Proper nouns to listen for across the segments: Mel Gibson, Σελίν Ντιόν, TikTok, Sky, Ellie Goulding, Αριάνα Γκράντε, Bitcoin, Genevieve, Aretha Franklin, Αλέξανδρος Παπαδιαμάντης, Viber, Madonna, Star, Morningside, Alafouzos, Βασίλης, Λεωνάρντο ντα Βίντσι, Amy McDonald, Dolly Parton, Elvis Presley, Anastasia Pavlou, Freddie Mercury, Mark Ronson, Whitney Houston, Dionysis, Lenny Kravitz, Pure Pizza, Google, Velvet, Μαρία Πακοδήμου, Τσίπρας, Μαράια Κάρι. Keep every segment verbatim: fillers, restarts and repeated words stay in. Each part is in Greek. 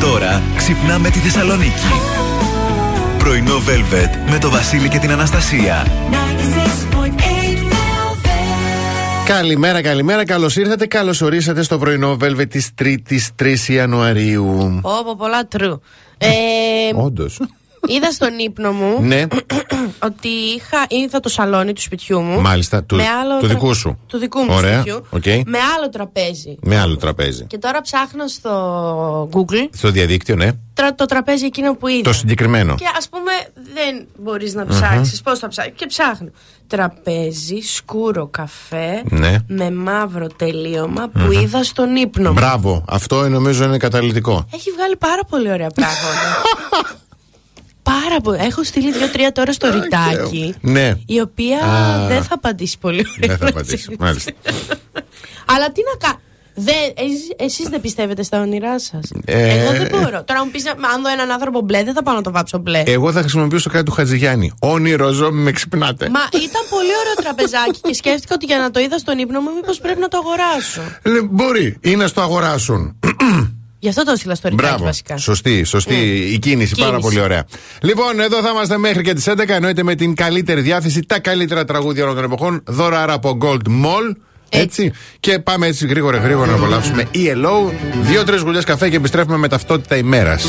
Τώρα ξυπνάμε τη Θεσσαλονίκη. Oh. Πρωινό Velvet με το Βασίλη και την Αναστασία. Καλημέρα, καλημέρα, καλώς ήρθατε, καλώς ορίσατε στο πρωινό Velvet της τρίτης τρεις Ιανουαρίου. Όπο, πολλά τρου. ε, Όντως. Είδα στον ύπνο μου ναι. ότι είχα, είδα το σαλόνι του σπιτιού μου. Μάλιστα, του, άλλο, του δικού σου. Του δικού μου Ωραία, σπιτιού. Okay. Με άλλο τραπέζι. Με άλλο τραπέζι. Και τώρα ψάχνω στο Google. Στο διαδίκτυο, ναι. Το τραπέζι εκείνο που είδα. Το συγκεκριμένο. Και ας πούμε δεν μπορείς να ψάξεις. Uh-huh. Πώς θα ψάξεις. Και ψάχνω. Τραπέζι, σκούρο καφέ ναι. με μαύρο τελείωμα που uh-huh. είδα στον ύπνο μου. Μπράβο. Αυτό νομίζω είναι καταλυτικό. Έχει βγάλει πάρα πολύ ωραία πράγματα. Πάρα πολύ. Έχω στείλει δύο-τρία τώρα στο ρητάκι. Ναι. Η οποία Α, δεν θα απαντήσει πολύ ωραία. Δεν θα απαντήσει. Μάλιστα. Αλλά τι να κάνω. Εσείς δεν πιστεύετε στα όνειρά σας. Ε, Εγώ δεν μπορώ. Τώρα μου πεις, αν δω έναν άνθρωπο μπλε, δεν θα πάω να το βάψω μπλε. Εγώ θα χρησιμοποιήσω κάτι του Χατζηγιάννη. Όνειρο ζώμη, με ξυπνάτε. Μα ήταν πολύ ωραίο τραπεζάκι και σκέφτηκα ότι για να το είδα στον ύπνο μου, μήπως πρέπει να το αγοράσω. Ε, μπορεί ή να το αγοράσουν. Γι' αυτό το έστειλα στο ρητάκι βασικά. Σωστή, σωστή mm. η κίνηση, κίνηση, πάρα πολύ ωραία. Λοιπόν, εδώ θα είμαστε μέχρι και τις έντεκα. Εννοείται με την καλύτερη διάθεση, τα καλύτερα τραγούδια όλων των εποχών. Δώρα από Gold Mall. Έτσι. έτσι. Και πάμε έτσι γρήγορα, γρήγορα να απολαύσουμε E L O. Δύο-τρεις γουλιές καφέ και επιστρέφουμε με ταυτότητα ημέρας.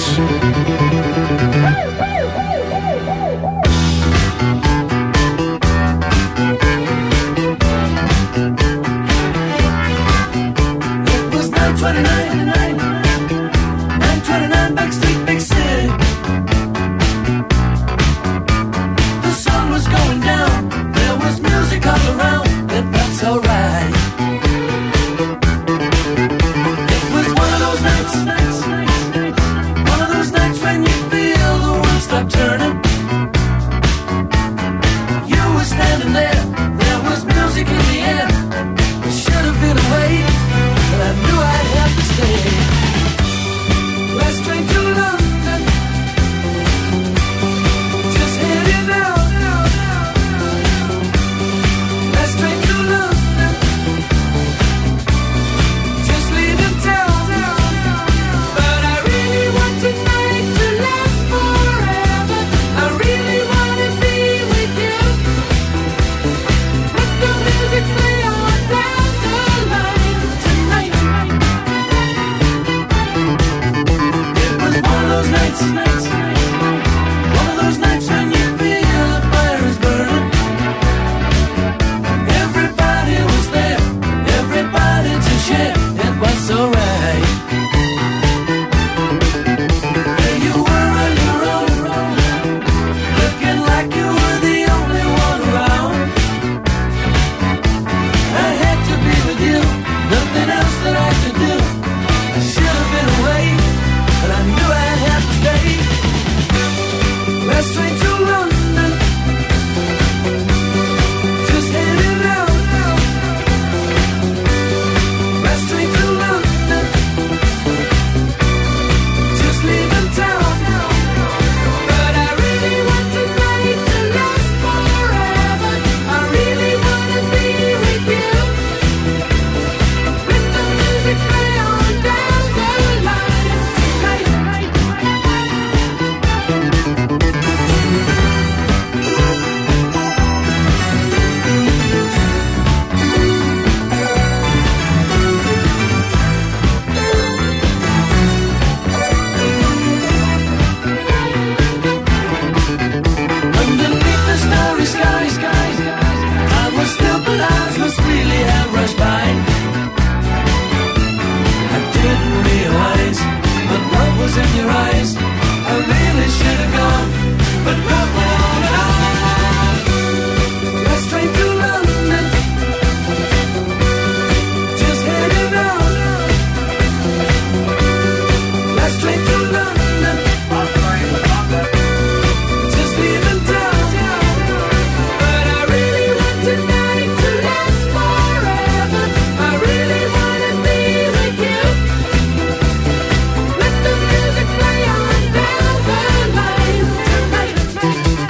We'll be right back.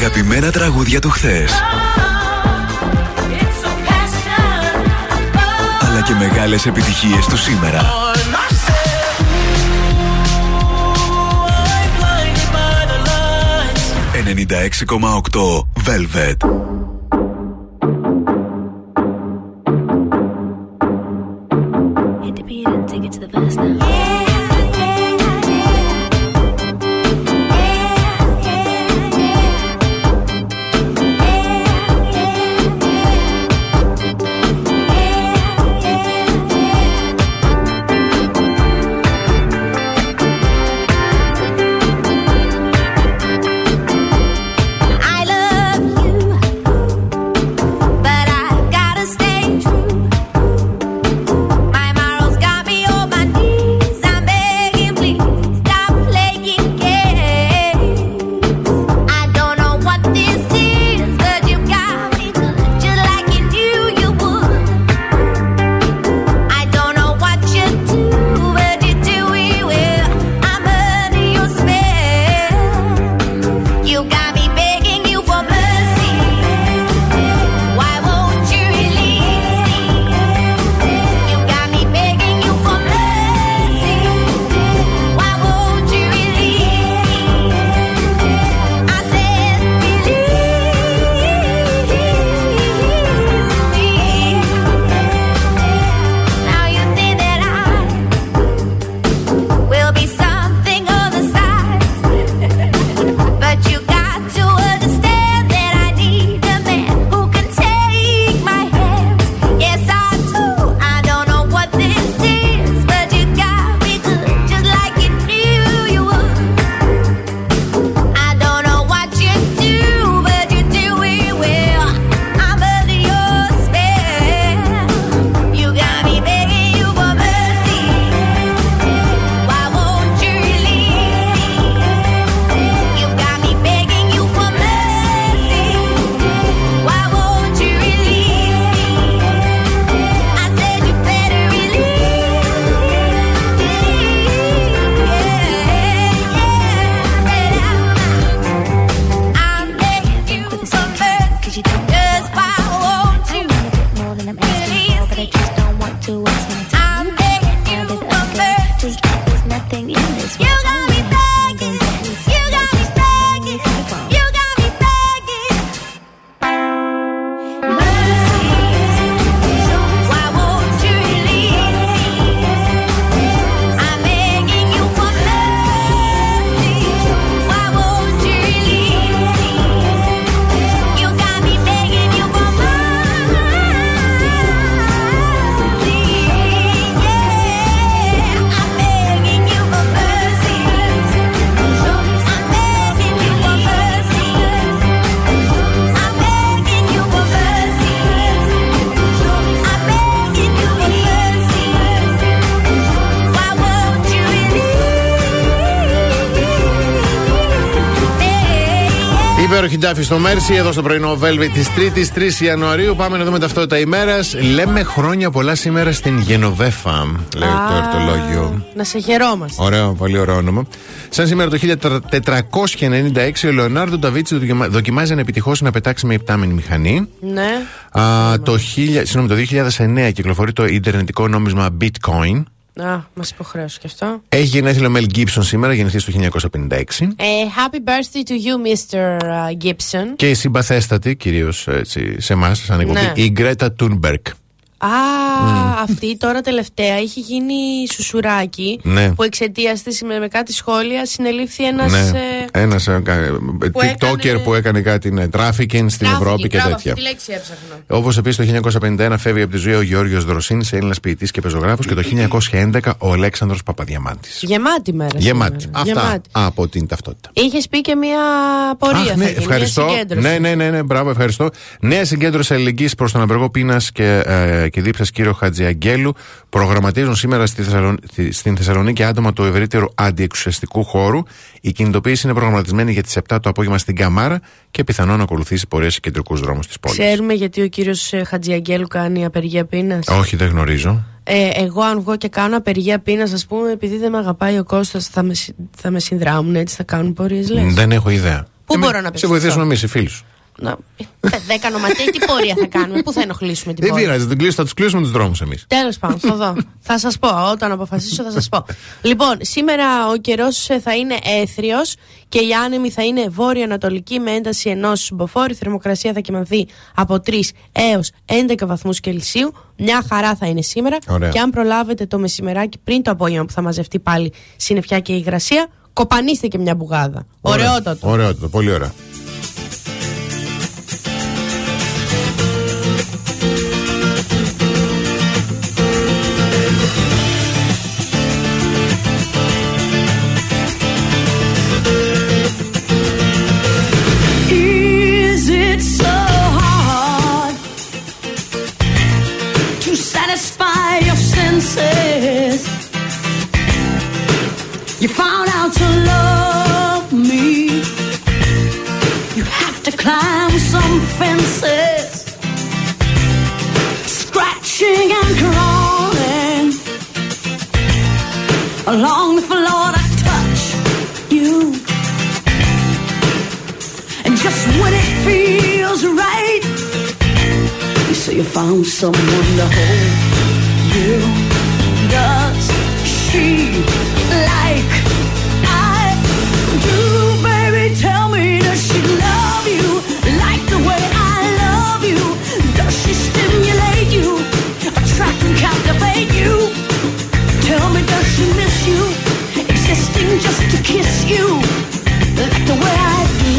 αγαπημένα τραγούδια του χθες, oh, αλλά και μεγάλες επιτυχίες του σήμερα. ενενήντα έξι κόμμα οκτώ Velvet. Ντάφη στο Μέρση, εδώ στο πρωινό Velvet της Τρίτης, τρεις Ιανουαρίου. Πάμε να δούμε ταυτότητα ημέρας. Λέμε χρόνια πολλά σήμερα στην Γενοβέφα, λέει ah, το ερτολόγιο. Να σε χαιρόμαστε. Ωραίο, πολύ ωραίο όνομα. Σαν σήμερα το χίλια τετρακόσια ενενήντα έξι ο Λεωνάρντο ντα Βίντσι δοκιμάζει ανεπιτυχώς να πετάξει με υπτάμενη μηχανή. Ναι. Α, το, χίλια, συγγνώμη, το δύο χιλιάδες εννιά κυκλοφορεί το ιντερνετικό νόμισμα Bitcoin. Α, μας υποχρέωσε και αυτό. Έχει γενέθλια ο Μελ Gibson σήμερα, γεννηθής το χίλια εννιακόσια πενήντα έξι. Uh, happy birthday to you, mister Gibson. Και η συμπαθέστατη, κυρίως έτσι, σε εμάς, σαν εκπομπή, ναι, η Greta Thunberg. Α, mm. αυτή τώρα τελευταία είχε γίνει σουσουράκι, ναι, που εξαιτίας της με κάτι σχόλια συνελήφθη ένας, ναι, ε, ένας ε, που TikToker έκανε... που έκανε κάτι, ναι, τράφικινγκ στην Ευρώπη, τράβο, και τέτοια. Αυτή τη λέξη έψαχνα. Όπως επίσης το χίλια εννιακόσια πενήντα ένα φεύγει από τη ζωή ο Γεώργιος Δροσίνης, Έλληνας ποιητής και πεζογράφος, και το χίλια εννιακόσια έντεκα ο Αλέξανδρος Παπαδιαμάντης. Γεμάτη μέρα. Γεμάτη. Σήμερα. Αυτά Γεμάτη. από την ταυτότητα. Είχες πει και μια πορεία. Αχ, ναι, θα ευχαριστώ. Μια ναι, ναι, ναι, ναι, μπράβο, ευχαριστώ. Νέα συγκέντρωση αλληλεγγύης προς τον απεργό πείνας και ε, και δίψας κύριο Χατζιαγγέλου προγραμματίζουν σήμερα στη Θεσσαλον... στην Θεσσαλονίκη άτομα του ευρύτερου αντιεξουσιαστικού χώρου. Η κινητοποίηση είναι προγραμματισμένη για τις επτά το απόγευμα στην Καμάρα και πιθανόν ακολουθήσει πορεία σε κεντρικούς δρόμους της πόλης. Ξέρουμε γιατί ο κύριος Χατζιαγγέλου κάνει απεργία πείνας? Όχι, δεν γνωρίζω. Ε, εγώ, αν βγω και κάνω απεργία πείνας, ας πούμε, επειδή δεν με αγαπάει ο Κώστας, θα με, θα με συνδράμουν, έτσι θα κάνουν πορείες, λες? Δεν έχω ιδέα. Πού εμείς, μπορώ να πετύχω. Σε βοηθήσουμε εμείς, οι φίλοι σου. Να... Δέκα νοματέοι, τι πορεία θα κάνουμε, πού θα ενοχλήσουμε την πορεία. Δεν πειράζει, θα τους κλείσουμε τους δρόμους εμείς. Τέλος πάντων, θα δω. Θα σας πω, όταν αποφασίσω θα σας πω. Λοιπόν, σήμερα ο καιρός θα είναι έθριος και η άνεμη θα είναι βόρειο-ανατολική με ένταση ενός μποφόρ. Η θερμοκρασία θα κοιμανθεί από τρεις έως έντεκα βαθμούς Κελσίου. Μια χαρά θα είναι σήμερα. Ωραία. Και αν προλάβετε το μεσημεράκι πριν το απόγευμα που θα μαζευτεί πάλι συννεφιά και υγρασία, κοπανίστε και μια μπουγάδα. Ωραιότατο. Ωραιότατο, πολύ ωραία. You found out to love me. You have to climb some fences, scratching and crawling along the floor to touch you. And just when it feels right, you say you found someone to hold you. Does she like I do, baby, tell me, does she love you like the way I love you? Does she stimulate you, attract and captivate you? Tell me, does she miss you, existing just to kiss you, like the way I do?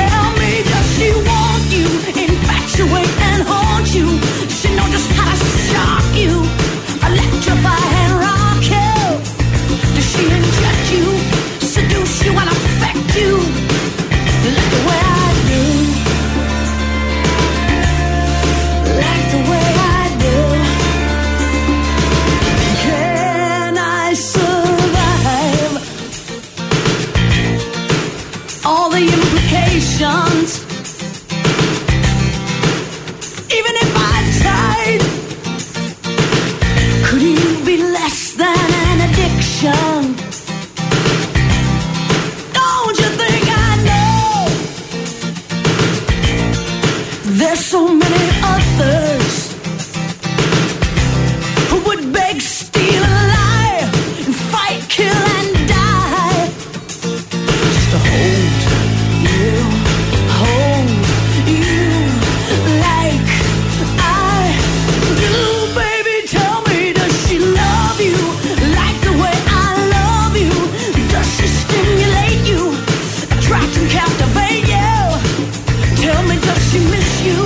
Tell me, does she want you, infatuate and haunt you? Does she know just how to shock you? Electrify and rock you. Does she inject you, seduce you and affect you, like the way I do, like the way I do? Can I survive all the implications, even if I tried? Could you be less than an addiction? Don't you think I know? There's so many others who would beg, steal, and lie, and fight, kill, and die, just to hold you, hold you like I do. She miss you,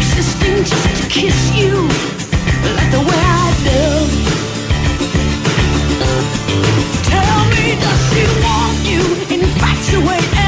existing just to kiss you, like the way I do. Tell me, does she want you, infatuate?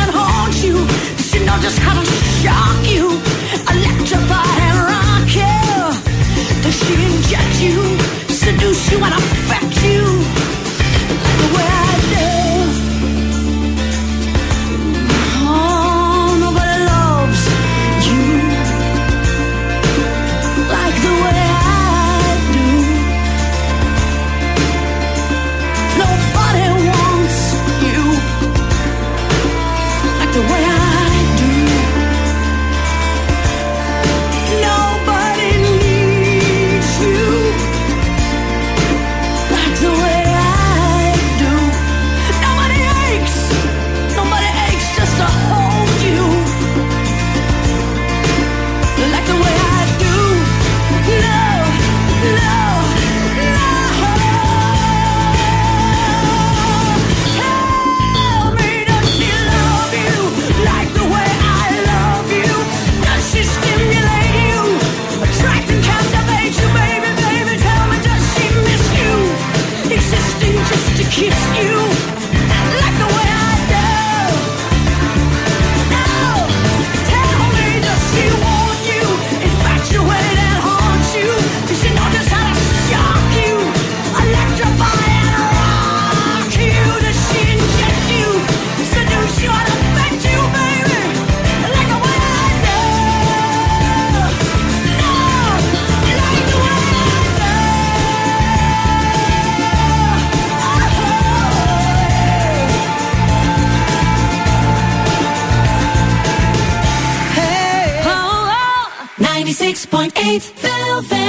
one oh six point eight Velvet.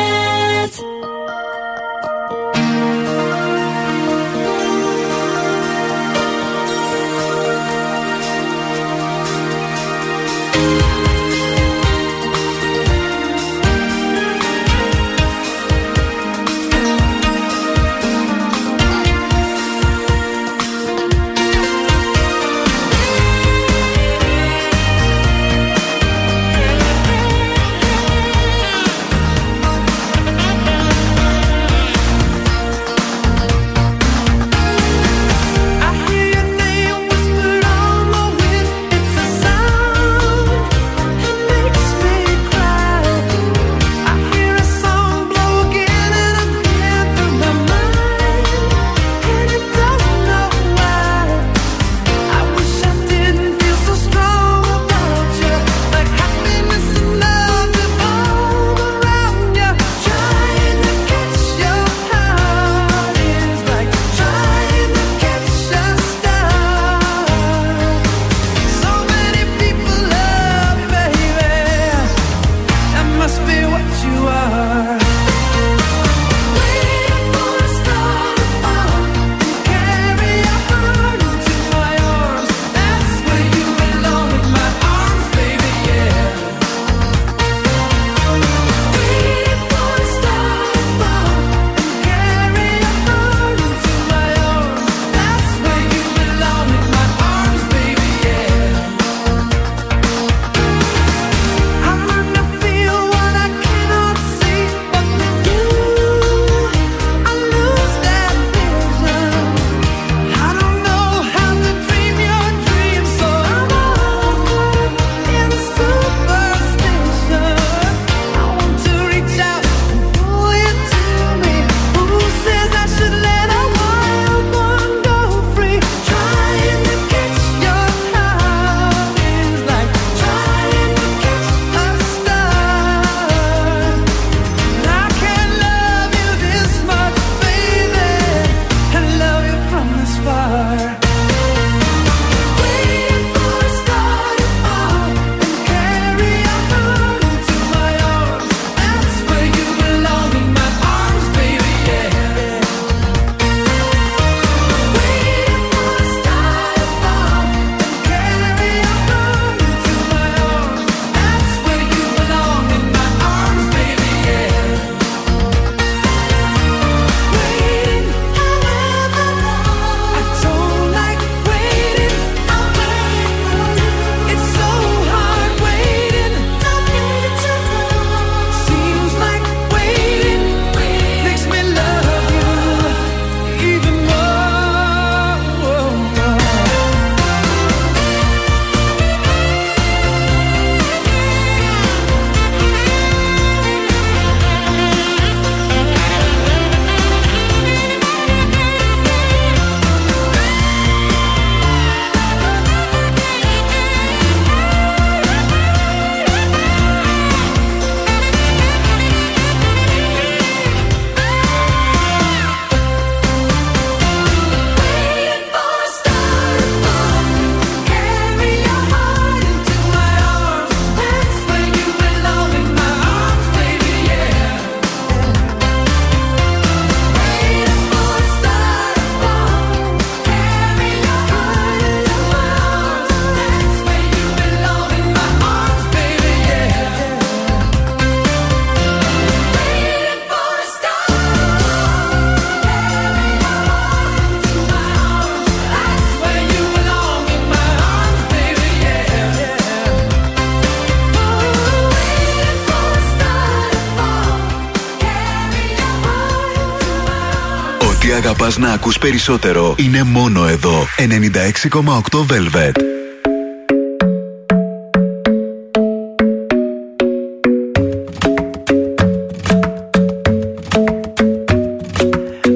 Αγαπάς να ακούς περισσότερο, είναι μόνο εδώ. ενενήντα έξι κόμμα οκτώ Velvet.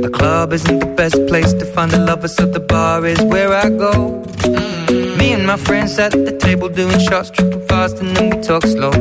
The club isn't the best place to find the lovers, so the bar is where I go. Me and my friends at the table doing shots, tripping fast and then we talk slow.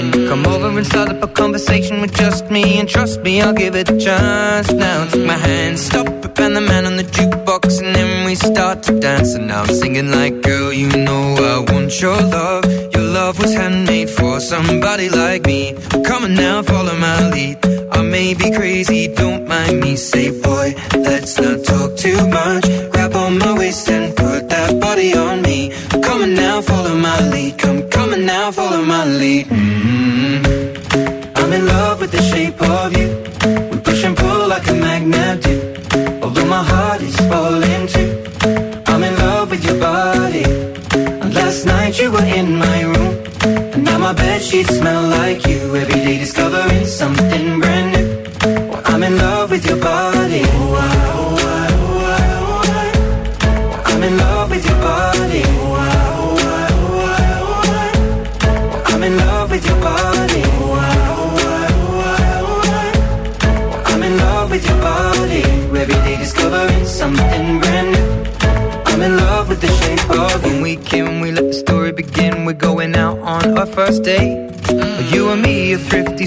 And you come over and start up a conversation with just me, and trust me, I'll give it a chance. Now take my hand, stop it, and the man on the jukebox, and then we start to dance. And now I'm singing like, girl, you know I want your love, your love. love was handmade for somebody like me. Come on now, follow my lead. I may be crazy, don't mind me. Say boy, let's not talk too much. Grab on my waist and put that body on me. Come on now, follow my lead. Come, come on now, follow my lead. Mm-hmm. I'm in love with the shape of you. We push and pull like a magnet do. Although my heart is falling too. I'm in love with your body. And last night you were in my room. And now my bedsheets smell like you. Every day discovering something brand new. Well, I'm in love with your body. Oh, I, oh, I, oh, I, oh, I. Well, I'm in love with your body. Oh, I, oh, I, oh, I, oh, I. Well, I'm in love with your body. Oh, I, oh, I, oh, I, oh, I. Well, I'm in love with your body. Every day discovering something brand new. I'm in love with the shape of you. When we came, we let the story begin. We're going out on our first date. Mm-hmm. You and me are thrifty,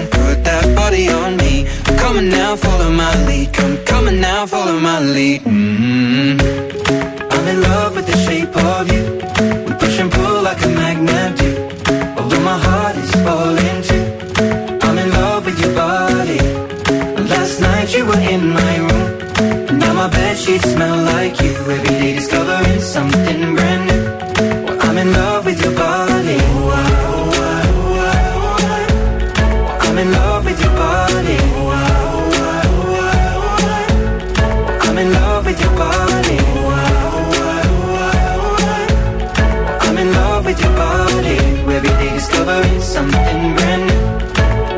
put that body on me. Come on now, follow my lead. Come, come on now, follow my lead. Mm-hmm. I'm in love with the shape of you. We push and pull like a magnet do. Although my heart is falling too. I'm in love with your body. Last night you were in my room. Now my bedsheets smell like you. Every day discovering something brand new. Well, I'm in love with your body. Oh, I, oh, I, oh, I, oh, I. Well, I'm in love with your body. Oh, I, oh, I, oh, I, oh, I. Well, I'm in love with your body. Oh, I, oh, I, oh, I, oh, I. Well, I'm in love with your body. Every day discovering something brand new.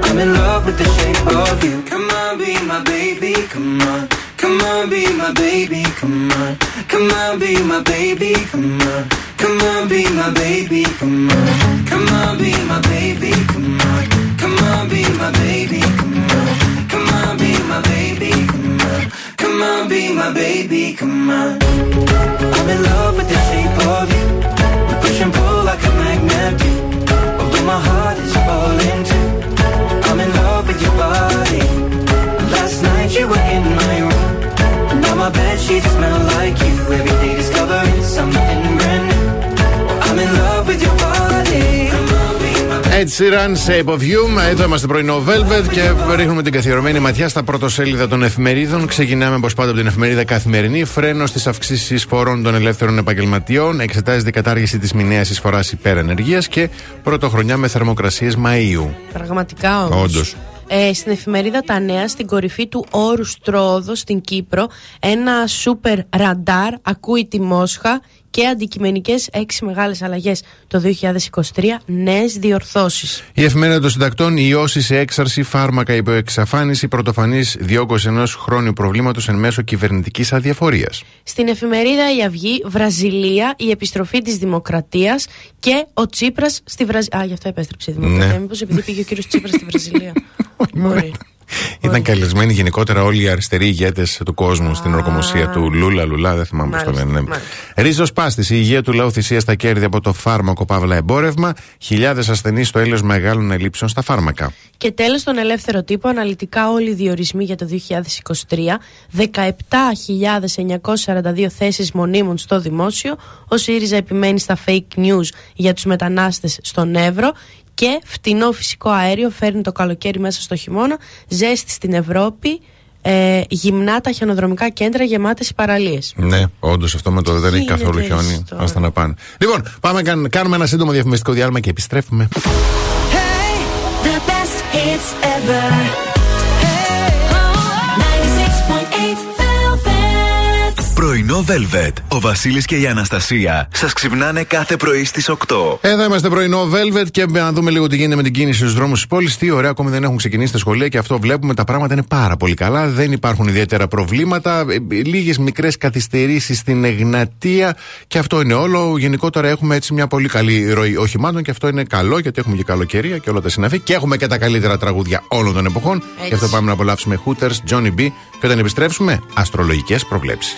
I'm in love with the shape of you. Come on, be my baby, come on. Come on, be my baby, come on. Come on, be my baby, come on. Come on, be my baby, come on. Come on, be my baby, come on. Come on, be my baby, come on. Come on, be my baby, come on. Come on, be my baby, come on. I'm in love with the shape of you. We push and pull like a magnet do. Although my heart is falling too. I'm in love with your body. Last night you were in my room. My bedsheets smell like you. Every day discovering something brand new. I'm in love with your body. Ed Sheeran, Shape of You. Εδώ είμαστε πρωινό Velvet και ρίχνουμε την καθιερωμένη ματιά στα πρωτοσέλιδα των εφημερίδων. Ξεκινάμε όπως πάντα από την εφημερίδα Καθημερινή. Φρένο στις αυξήσεις φορών των ελεύθερων επαγγελματιών. Εξετάζεται η κατάργηση της μηνιαίας εισφοράς υπερενεργείας και πρωτοχρονιά με θερμοκρασίες Μαΐου. Πραγματικά όμως. Όντως. Ε, στην εφημερίδα Τα Νέα, στην κορυφή του όρου Στρόδο στην Κύπρο, ένα σούπερ ραντάρ ακούει τη Μόσχα και αντικειμενικές έξι μεγάλες αλλαγές το δύο χιλιάδες είκοσι τρία, νέες διορθώσεις. Η εφημερίδα των συντακτών, ιώσει σε έξαρση, φάρμακα υπό εξαφάνιση, πρωτοφανής διόγκωση ενός χρόνιου προβλήματος εν μέσω κυβερνητικής αδιαφορίας. Στην εφημερίδα Η Αυγή, Βραζιλία, η επιστροφή της δημοκρατίας και ο Τσίπρας στη Βραζιλία. Α, γι' αυτό επέστρεψε η δημοκρατία. Ναι. Μήπως επειδή πήγε ο κύριος Τσίπρας στη Βραζιλία. Μπορεί. Ήταν καλεσμένοι γενικότερα όλοι οι αριστεροί ηγέτες του κόσμου στην ορκομοσία του Λούλα. Λουλά, δεν θυμάμαι πώς το λένε. Ρίζοσπάστης, η υγεία του λαού θυσία στα κέρδη από το φάρμακο παύλα εμπόρευμα. Χιλιάδες ασθενείς στο έλεος μεγάλων ελλείψεων στα φάρμακα. Και τέλος, στον ελεύθερο τύπο, αναλυτικά όλοι οι διορισμοί για το δύο χιλιάδες είκοσι τρία. δεκαεπτά χιλιάδες εννιακόσιες σαράντα δύο θέσεις μονίμων στο δημόσιο. Ο ΣΥΡΙΖΑ επιμένει στα fake news για τους μετανάστες στον Εύρο. Και φτηνό φυσικό αέριο φέρνει το καλοκαίρι μέσα στο χειμώνα, ζέστη στην Ευρώπη, ε, γυμνά τα χιονοδρομικά κέντρα γεμάτες παραλίες. Ναι, όντως αυτό με το δεν έχει καθόλου χιόνι. Άστα να πάνε. Λοιπόν, πάμε, κάνουμε ένα σύντομο διαφημιστικό διάλειμμα και επιστρέφουμε. Hey, πρωινό Velvet. Ο Βασίλης και η Αναστασία σας ξυπνάνε κάθε πρωί στις οκτώ. Εδώ είμαστε πρωινό Velvet και να δούμε λίγο τι γίνεται με την κίνηση στους δρόμους της πόλης. Τι ωραία, ακόμη δεν έχουν ξεκινήσει τα σχολεία και αυτό βλέπουμε. Τα πράγματα είναι πάρα πολύ καλά. Δεν υπάρχουν ιδιαίτερα προβλήματα. Λίγες μικρές καθυστερήσεις στην Εγνατία και αυτό είναι όλο. Γενικότερα έχουμε έτσι μια πολύ καλή ροή οχημάτων και αυτό είναι καλό γιατί έχουμε και καλοκαιρία και όλα τα συναφή. Και έχουμε και τα καλύτερα τραγούδια όλων των εποχών. Έτσι. Και αυτό πάμε να απολαύσουμε Hooters, Johnny B. Και όταν επιστρέψουμε, αστρολογικές προβλέψεις.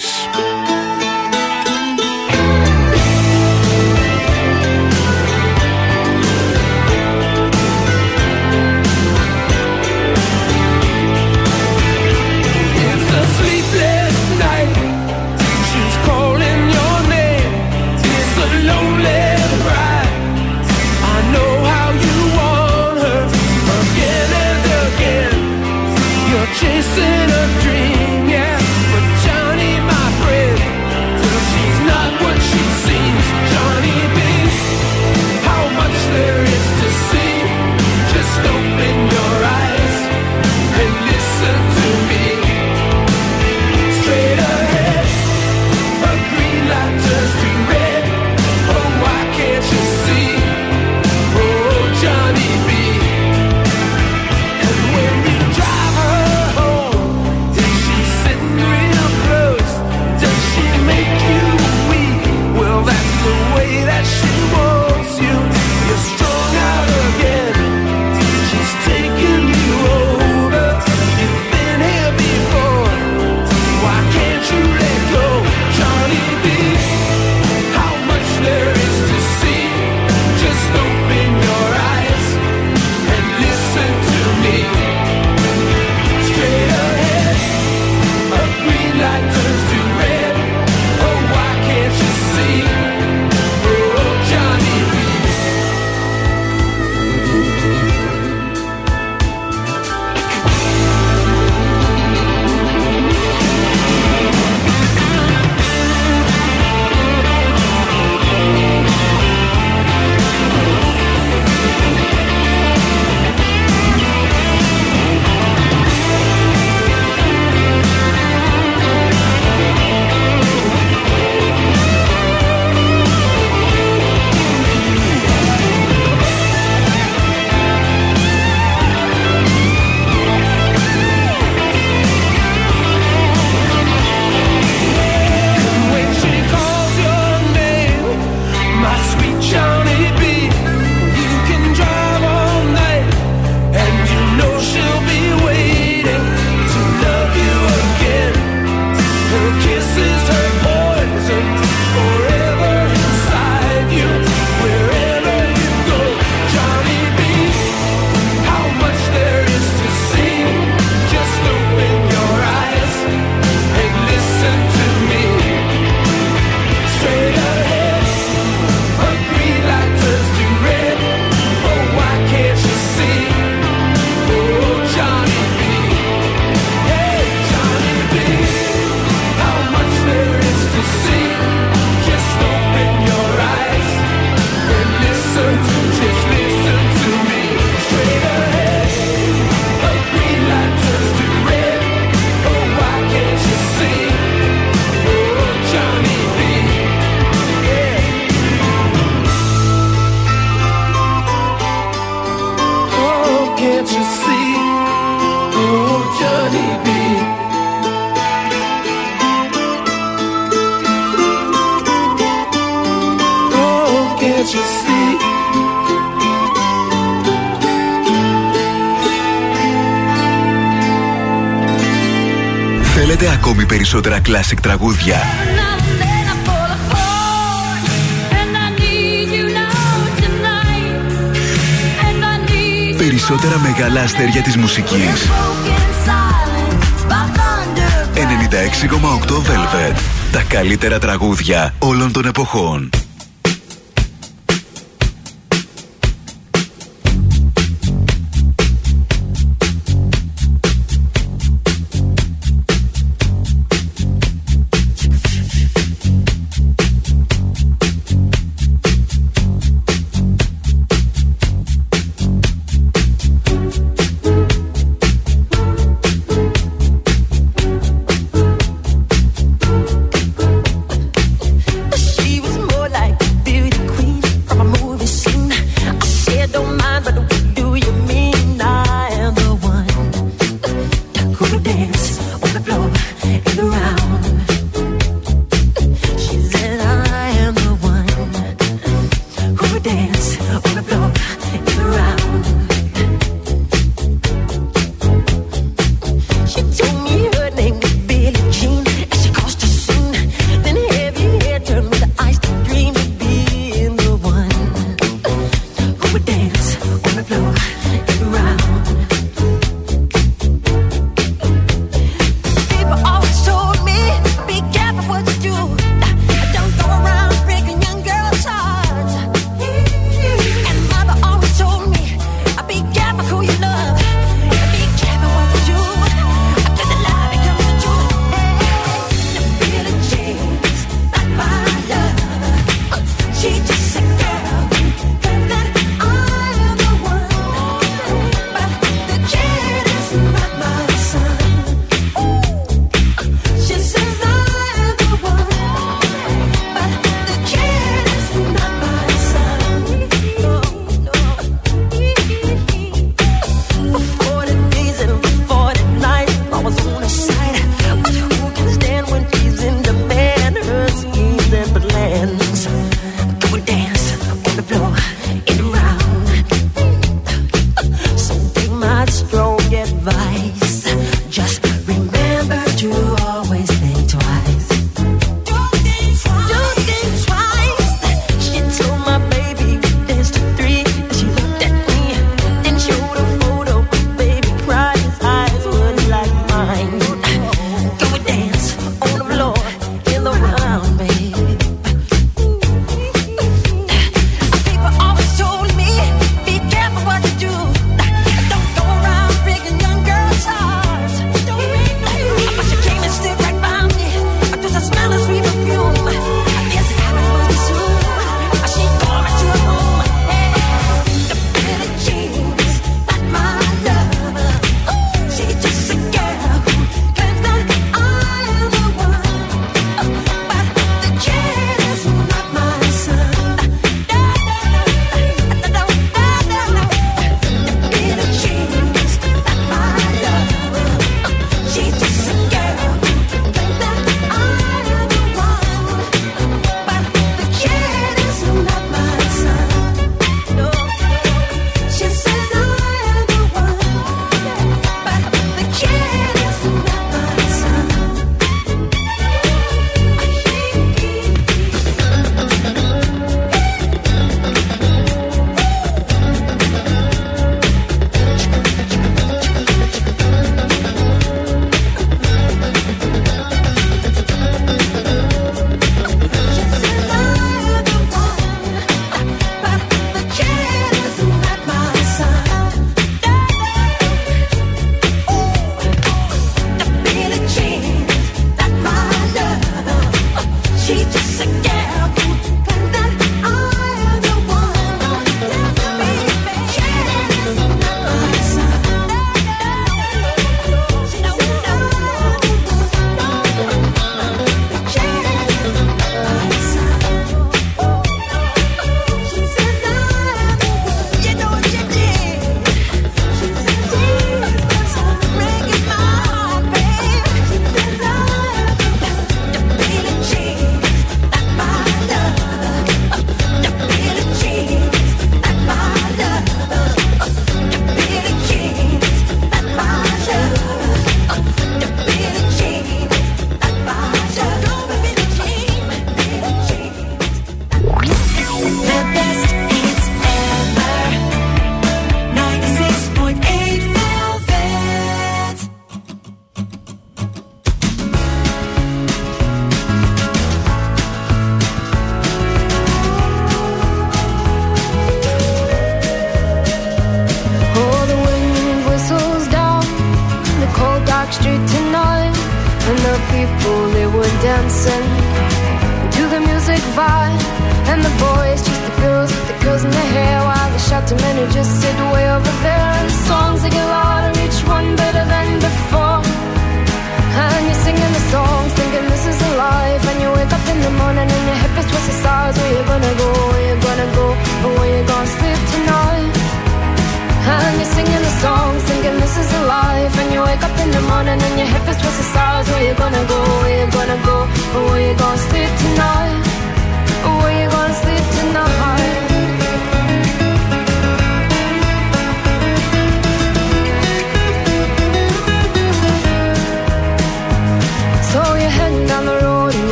Ακόμη περισσότερα classic τραγούδια. Περισσότερα μεγάλα αστέρια της μουσικής. ενενήντα έξι κόμμα οκτώ Velvet. Τα καλύτερα τραγούδια όλων των εποχών. Singing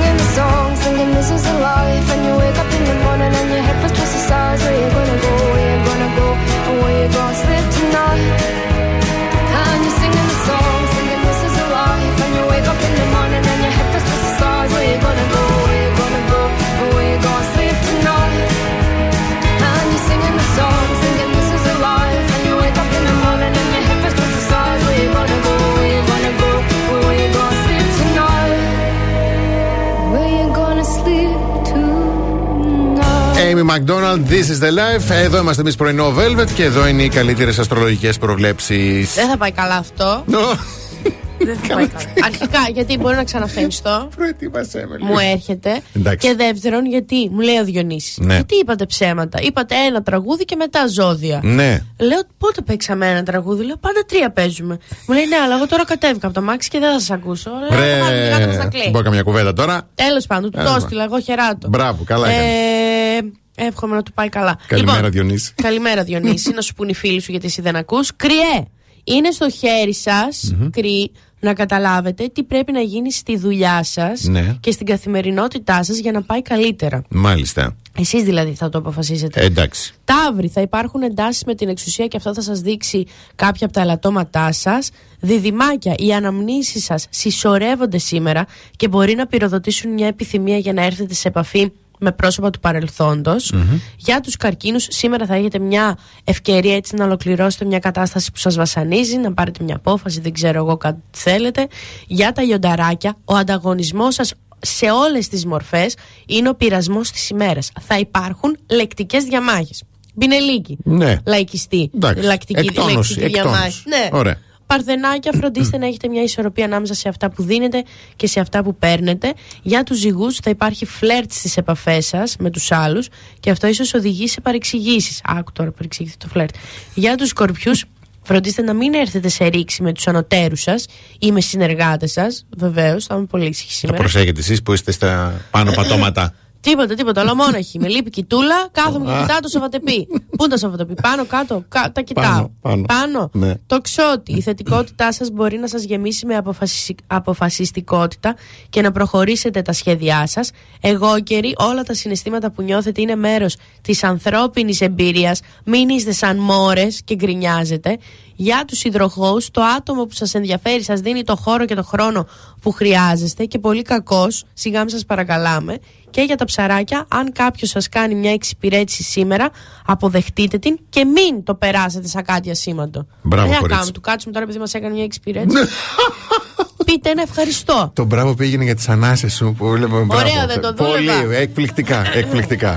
the songs, singing alive. And you wake up in the morning and your head was twice the size. Where you gonna go, where you gonna go, and where you gonna sleep tonight? And you're singing the song, singing this is a life. And you wake up in the morning and your head was twice the size. Where you gonna go, where you gonna go, and where you gonna sleep tonight? And you're singing the song, singing this is a life. And you wake up in the morning and your head was twice the size. Where you gonna go, where you gonna go, and where you gonna sleep tonight? Where you gonna sleep tonight? Amy McDonald, this is the life. Εδώ είμαστε εμείς, πρωινό Velvet, και εδώ είναι οι καλύτερες αστρολογικές προβλέψεις. Δεν θα πάει καλά αυτό. No. Δεν θα πάει καλά. Αρχικά, γιατί μπορεί να ξαναφενιστώ. Προετοίμασέ με λίγο. Μου έρχεται. Εντάξει. Και δεύτερον, γιατί μου λέει ο Διονύσης. Ναι. Γιατί είπατε ψέματα. Είπατε ένα τραγούδι και μετά ζώδια. Ναι. Λέω πότε παίξαμε ένα τραγούδι. Λέω πάντα τρία παίζουμε. Μου λέει ναι, αλλά εγώ τώρα κατέβηκα από το μάξι και δεν θα σας ακούσω. Ρε, μπορεί καμιά κουβέντα τώρα. Τέλος πάντων, του το έστειλα. Εγώ χαιράτω. Μπράβο, καλά έκανε. Εύχομαι να του πάει καλά. Καλημέρα, Διονύση. Καλημέρα, Διονύση. Να σου πουν οι φίλοι σου γιατί εσύ δεν ακούς. Κριέ. Είναι στο χέρι σας, κρυ, να καταλάβετε τι πρέπει να γίνει στη δουλειά σας, ναι, και στην καθημερινότητά σας για να πάει καλύτερα. Μάλιστα. Εσείς δηλαδή θα το αποφασίσετε. Ε, εντάξει. Ταύροι, θα υπάρχουν εντάσεις με την εξουσία και αυτό θα σας δείξει κάποια από τα ελαττώματά σας. Διδυμάκια, οι αναμνήσεις σας συσσωρεύονται σήμερα και μπορεί να πυροδοτήσουν μια επιθυμία για να έρθετε σε επαφή με πρόσωπα του παρελθόντος. Mm-hmm. Για τους καρκίνους, σήμερα θα έχετε μια ευκαιρία έτσι να ολοκληρώσετε μια κατάσταση που σας βασανίζει, να πάρετε μια απόφαση, δεν ξέρω εγώ, κάτι θέλετε. Για τα λιονταράκια, ο ανταγωνισμός σας σε όλες τις μορφές είναι ο πειρασμός της ημέρας. Θα υπάρχουν λεκτικές διαμάχες. Μπινελίκι, ναι, λαϊκιστή, λακτική, εκτόνωση, λεκτική διαμάχη. Ναι. Ωραία. Παρθενάκια, φροντίστε να έχετε μια ισορροπία ανάμεσα σε αυτά που δίνετε και σε αυτά που παίρνετε. Για τους ζυγούς, θα υπάρχει φλερτ στις επαφές σας με τους άλλους και αυτό ίσως οδηγεί σε παρεξηγήσεις. Άκου τώρα, παρεξηγηθεί το φλερτ. Για τους σκορπιούς, φροντίστε να μην έρθετε σε ρήξη με τους ανωτέρους σας ή με συνεργάτες σας. Βεβαίως, θα είμαι πολύ ήσυχη σήμερα. Να προσέχετε εσείς που είστε στα πάνω πατώματα. Τίποτα, τίποτα, όλα μόναχοι. Με λείπει κοιτούλα, κάθομαι και κοιτάω το σοβατεπί. Πού τα σοβατεπί, πάνω, κάτω, κα, τα κοιτάω. Πάνω, πάνω. πάνω. Ναι. Το ξότι, η θετικότητά σας μπορεί να σας γεμίσει με αποφασι... αποφασιστικότητα και να προχωρήσετε τα σχέδιά σας. Εγώ καιρή, όλα τα συναισθήματα που νιώθετε είναι μέρος της ανθρώπινης εμπειρίας. Μην είστε σαν μόρες και γκρινιάζετε. Για τους υδροχόους, το άτομο που σας ενδιαφέρει σας δίνει το χώρο και το χρόνο που χρειάζεστε και πολύ κακός, σιγά μην σας παρακαλάμε. Και για τα ψαράκια, αν κάποιος σας κάνει μια εξυπηρέτηση σήμερα, αποδεχτείτε την και μην το περάσετε σαν κάτι ασήμαντο. Μπράβο, δεν θα κάνουμε, του κάτσουμε τώρα επειδή μας έκανε μια εξυπηρέτηση. Πείτε ένα ευχαριστώ. Το μπράβο πήγαινε για τις ανάσες σου που βλέπω. Ωραία, δεν το δούλευα. Πολύ, εκπληκτικά, εκπληκτικά.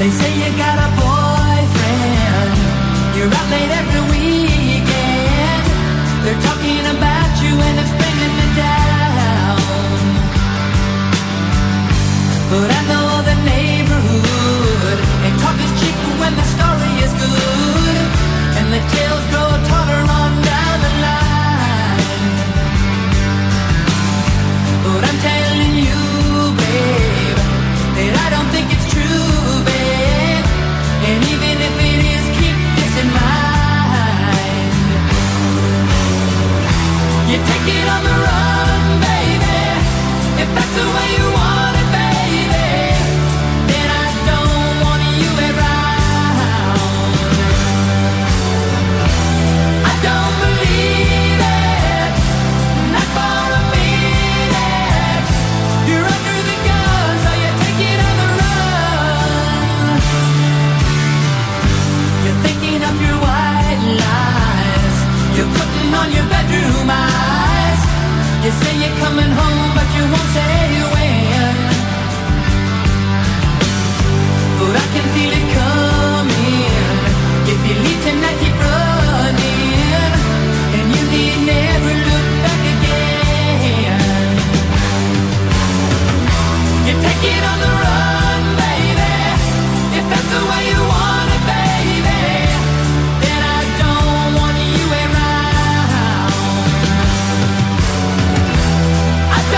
They say you got a boyfriend, you're out late every weekend. They're talking about you and it's bringing me down. But I know the neighborhood, and talk is cheaper when the story is good. And the tales grow taller on down the line. But I'm telling you, babe, that I don't think it's true. And even if it is, keep this in mind. You take it on the run, baby. If that's the way you want it, baby, then I don't want you around. I don't believe it, not for a minute. You're under the gun, so you take it on the run. Up your white lies, you're putting on your bedroom eyes. You say you're coming home, but you won't say when. But I can feel it coming. If you leave tonight, keep running, and you need never look back again. You take it on the run, baby. If that's the way you want. I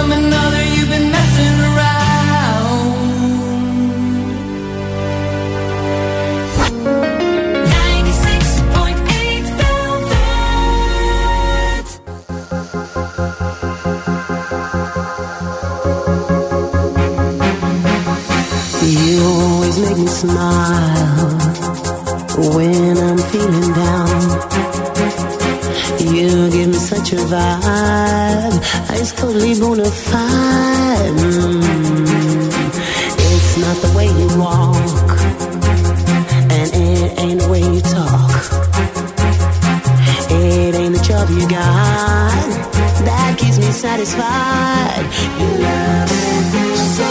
from another, you've been messing around. ninety-six point eight Velvet. You always make me smile when I'm feeling down. You give me such a vibe, it's totally bona fide. Mm. It's not the way you walk, and it ain't the way you talk. It ain't the job you got that keeps me satisfied. You love me so.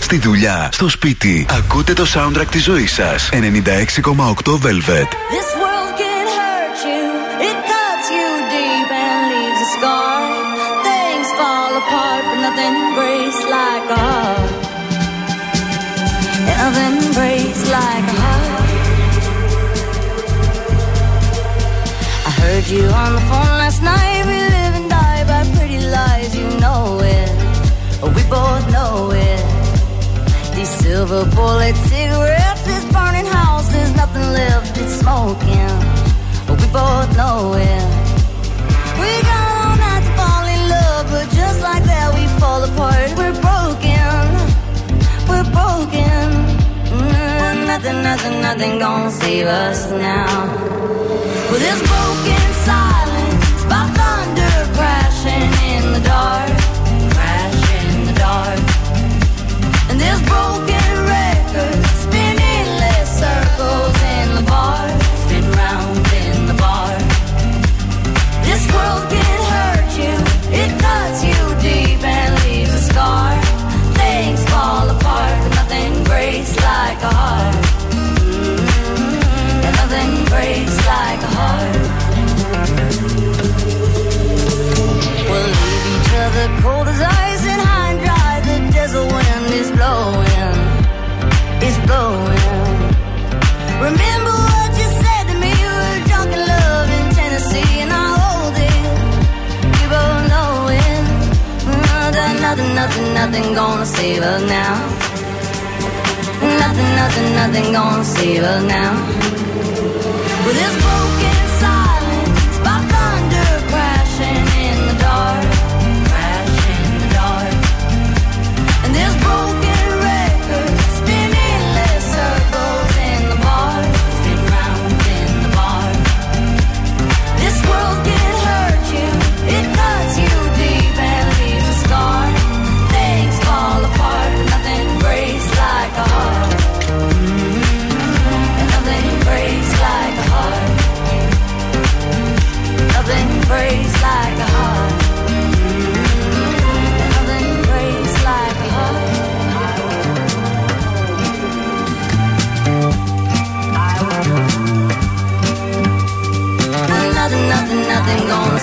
Στη δουλειά, στο σπίτι, ακούτε το soundtrack της ζωής σας. ενενήντα έξι κόμμα οκτώ Velvet. This world can hurt you, it cuts you deep and leaves a scar. Things fall apart, but nothing breaks like a heart. Nothing breaks like a heart. I heard you on the phone last night. We live and die by pretty lies, you know it. We both know it. These silver bullet cigarettes, this burning house, there's nothing left, it's smoking. But we both know it. We got all night to fall in love, but just like that we fall apart. We're broken, we're broken. Mm, nothing, nothing, nothing gonna save us now. With this broken silence, by thunder crashing in the dark, crashing in the dark. And this broken record spinning less circles in the bar, spin round in the bar. gonna save us now. Nothing, nothing, nothing gonna save us now. With this broken silence by thunder crashing in the dark, crashing in the dark. And this broken record spinning less circles in the bar, spin round in the bar. This world can hurt you, it cuts you deep and leaves a scar. Things fall apart, but nothing breaks like a heart. And nothing breaks like a heart. Nothing breaks like a heart. And nothing breaks like a heart. Nothing, nothing, nothing gonna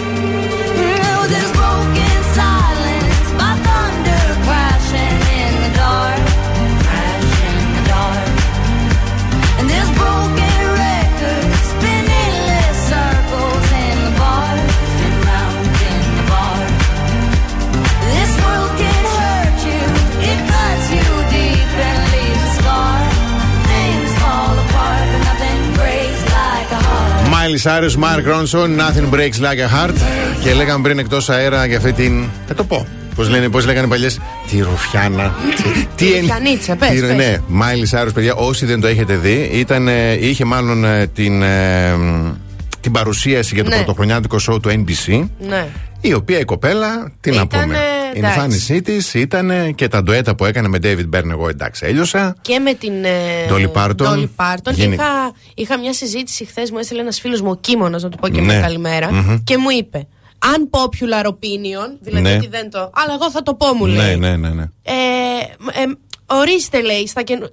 Now this broken silence by thunder crashing in the dark, crashing in the dark. And this broken record spinning less circles in the bar, spin round in the bar. This world can hurt you, it cuts you deep and leaves a scar. Miley Cyrus, Mark Ronson, Nothing Breaks Like a Heart. Και λέγαμε πριν εκτός αέρα για αυτή την. Θα το πω. Πώς λένε, πώς λέγανε παλιές. Τη ρουφιάνα. Τι ρουφιανίτσα, πες. Ναι, Miley Cyrus, παιδιά, όσοι δεν το έχετε δει, ήταν, είχε μάλλον την, την παρουσίαση για το πρωτοχρονιάτικο σοου του Εν Μπι Σι. Ναι. Η οποία η κοπέλα, τι να πούμε. Η εμφάνισή τη ήταν και τα ντουέτα που έκανε με David Byrne. Εγώ εντάξει, έλειωσα. Και με την Dolly Parton. Είχα, είχα μια συζήτηση χθες, μου έστειλε ένας φίλος μου, ο Κίμωνος, να του πω και ναι. Μια καλημέρα. Mm-hmm. Και μου είπε, unpopular opinion, δηλαδή ναι. Ότι δεν το. Αλλά εγώ θα το πω, μου λέει. Ναι, ναι, ναι. ναι. Ε, ε, ορίστε, λέει, στα καινο... ε,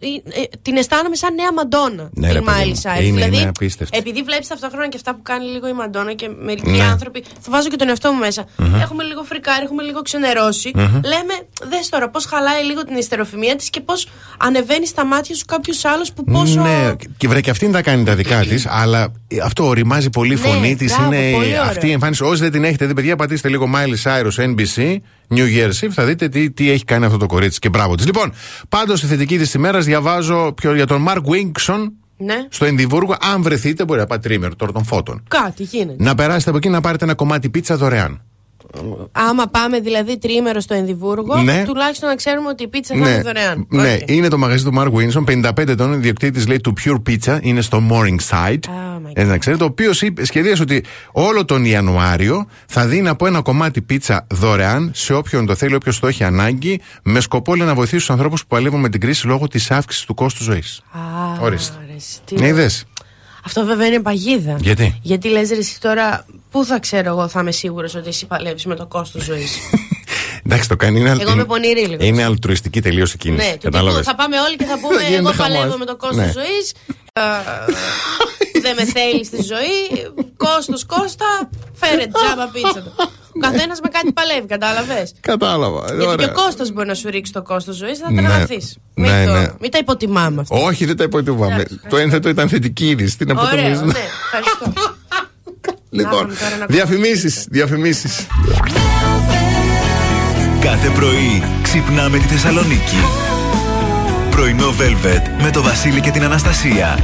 την αισθάνομαι σαν νέα Μαντόνα. Ναι, η Miley Cyrus. Δηλαδή, είναι επειδή βλέπεις ταυτόχρονα και αυτά που κάνει λίγο η Μαντόνα και μερικοί ναι. άνθρωποι. Θα βάζω και τον εαυτό μου μέσα. Mm-hmm. Έχουμε λίγο φρικάρει, έχουμε λίγο ξενερώσει. Mm-hmm. Λέμε, δες τώρα πώς χαλάει λίγο την ιστεροφημία της και πώς ανεβαίνει στα μάτια σου κάποιος άλλος που πόσο. Ναι, και βρε και αυτήν τα κάνει τα δικά της, αλλά αυτό οριμάζει πολύ η φωνή ναι, της. Είναι αυτή η εμφάνιση. Όσοι δεν την έχετε δει, παιδιά, πατήστε λίγο Miley Cyrus Εν Μπι Σι. New Year's Eve, θα δείτε τι, τι έχει κάνει αυτό το κορίτσι και μπράβο της. Λοιπόν, πάντως στη θετική της ημέρας διαβάζω πιο, για τον Mark Ronson ναι. στο Εδιμβούργο. Αν βρεθείτε, μπορεί να πάτε τρίμερο τώρα των φώτων. Κάτι γίνεται. Να περάσετε από εκεί να πάρετε ένα κομμάτι πίτσα δωρεάν. Άμα πάμε δηλαδή τρίμερο στο Εδιμβούργο, ναι. τουλάχιστον να ξέρουμε ότι η πίτσα θα ναι. είναι δωρεάν. Ναι, okay. Είναι το μαγαζί του Mark Ronson, πενήντα πέντε ετών, ιδιοκτήτης λέει του Pure Pizza, είναι στο Morningside. Oh να ξέρετε, ο οποίος σχεδίασε ότι όλο τον Ιανουάριο θα δίνει από ένα κομμάτι πίτσα δωρεάν σε όποιον το θέλει, όποιος το έχει ανάγκη, με σκοπό λέει, να βοηθήσει τους ανθρώπους που παλεύουν με την κρίση λόγω της αύξησης του κόστου ζωής. Ah, ορίστε. Ναι, είδες. Αυτό βέβαια είναι παγίδα. Γιατί, Γιατί λες ρε εσύ τώρα, πού θα ξέρω εγώ, θα είμαι σίγουρος ότι εσύ παλεύεις με το κόστος ζωής. Εντάξει, το κάνει. Είναι, εγώ είμαι πονηρή λίγο. Είναι αλτρουιστική τελείως η κίνηση. Ναι, θα πάμε όλοι και θα πούμε εγώ παλεύω με το κόστος ναι. ζωής. Δεν με θέλει στη ζωή. Κόστος, Κώστα, φέρε τζάμπα πίτσα του. Ο καθένας με κάτι παλεύει, κατάλαβες. Κατάλαβα. Γιατί ωραία. Και ο Κώστας μπορεί να σου ρίξει το κόστος ζωής, θα τρελαθείς. Ναι. Μην, ναι, ναι. μην τα υποτιμάμε αυτά. Όχι, δεν τα υποτιμάμε. Άχι, το ένθετο ήταν θετική είδηση. Τι να πω. Ωραία, ναι, ευχαριστώ. Λοιπόν, διαφημίσεις, διαφημίσεις. Κάθε πρωί ξυπνάμε τη Θεσσαλονίκη. Πρωινό Velvet με το Βασίλη και την Αναστασία.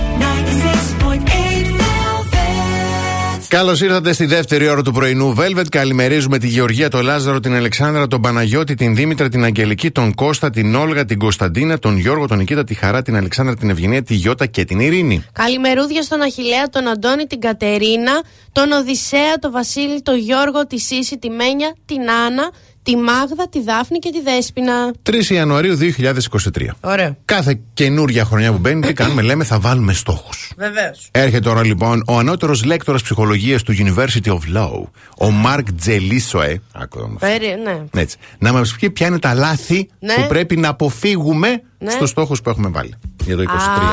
Καλώς ήρθατε στη δεύτερη ώρα του πρωινού Velvet. Καλημερίζουμε τη Γεωργία, τον Λάζαρο, την Αλεξάνδρα, τον Παναγιώτη, την Δήμητρα, την Αγγελική, τον Κώστα, την Όλγα, την Κωνσταντίνα, τον Γιώργο, τον Νικήτα, τη Χαρά, την Αλεξάνδρα, την Ευγενία, τη Γιώτα και την Ειρήνη. Καλημερούδια στον Αχιλέα, τον Αντώνη, την Κατερίνα, τον Οδυσσέα, τον Βασίλη, τον Γιώργο, τη Σύση, τη Μένια, την Άννα, τη Μάγδα, τη Δάφνη και τη Δέσποινα. τρεις Ιανουαρίου δύο χιλιάδες είκοσι τρία. Ωραία. Κάθε καινούργια χρονιά που μπαίνει, τι κάνουμε, λέμε θα βάλουμε στόχους. Βεβαίως. Έρχεται τώρα λοιπόν ο ανώτερος λέκτορας ψυχολογίας του University of Law, ο Μάρκ Τζελίσοε. Ακόμα. Περί, ναι. Έτσι. Να μας πει ποια είναι τα λάθη ναι. που πρέπει να αποφύγουμε ναι. στους στόχους που έχουμε βάλει για το είκοσι τρία. Α,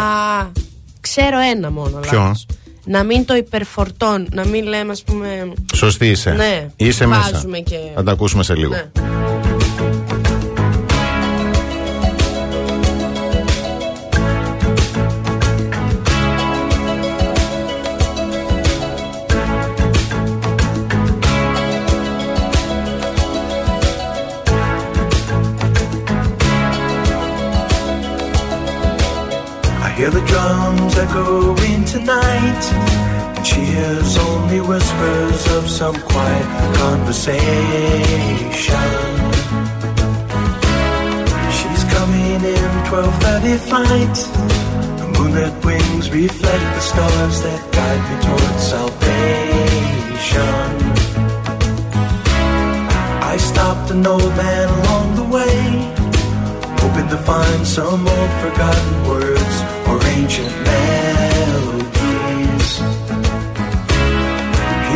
ξέρω ένα μόνο. Ποιο? Λάθος. Να μην το υπερφορτών, να μην λέμε ας πούμε. Σωστή είσαι. Ναι, είσαι μέσα. Και... θα τα ακούσουμε σε λίγο. Ναι. Hear the drums echoing tonight, and she hears only whispers of some quiet conversation. She's coming in twelve thirty flight. The moonlit wings reflect the stars that guide me towards salvation. I stopped an old man along the way, hoping to find some old forgotten words or ancient melodies. He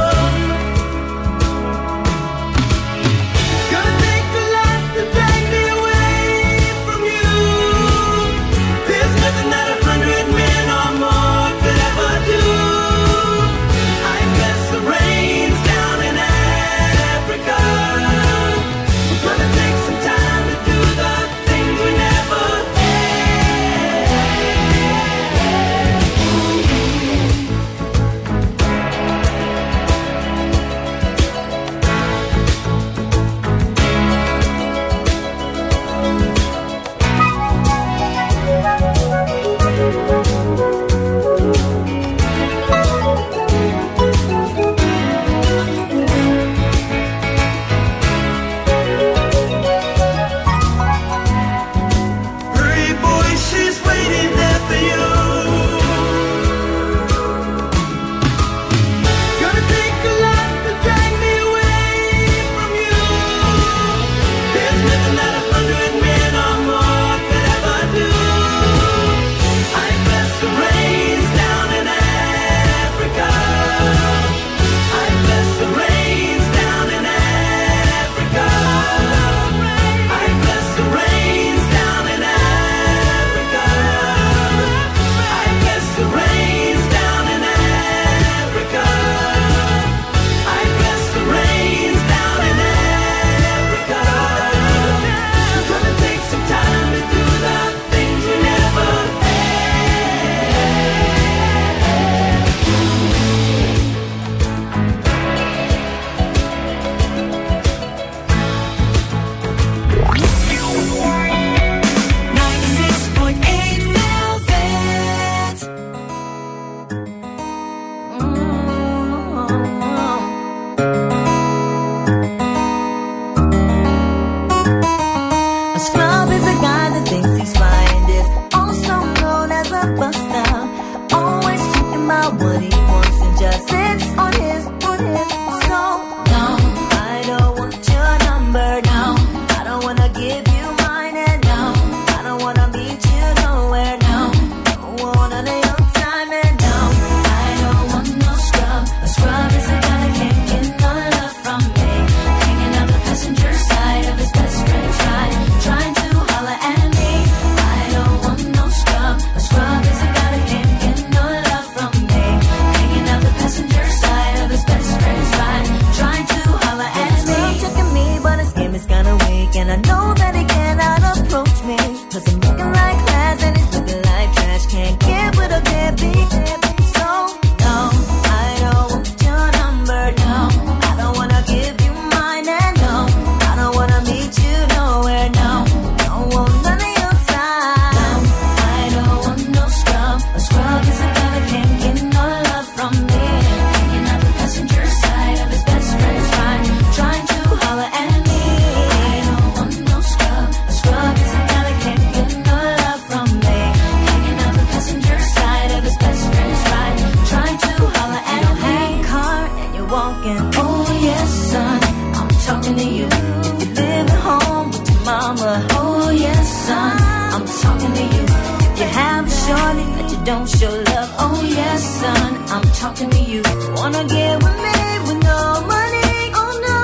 don't show love. Oh yes, son, I'm talking to you. Wanna get with me with no money? Oh no,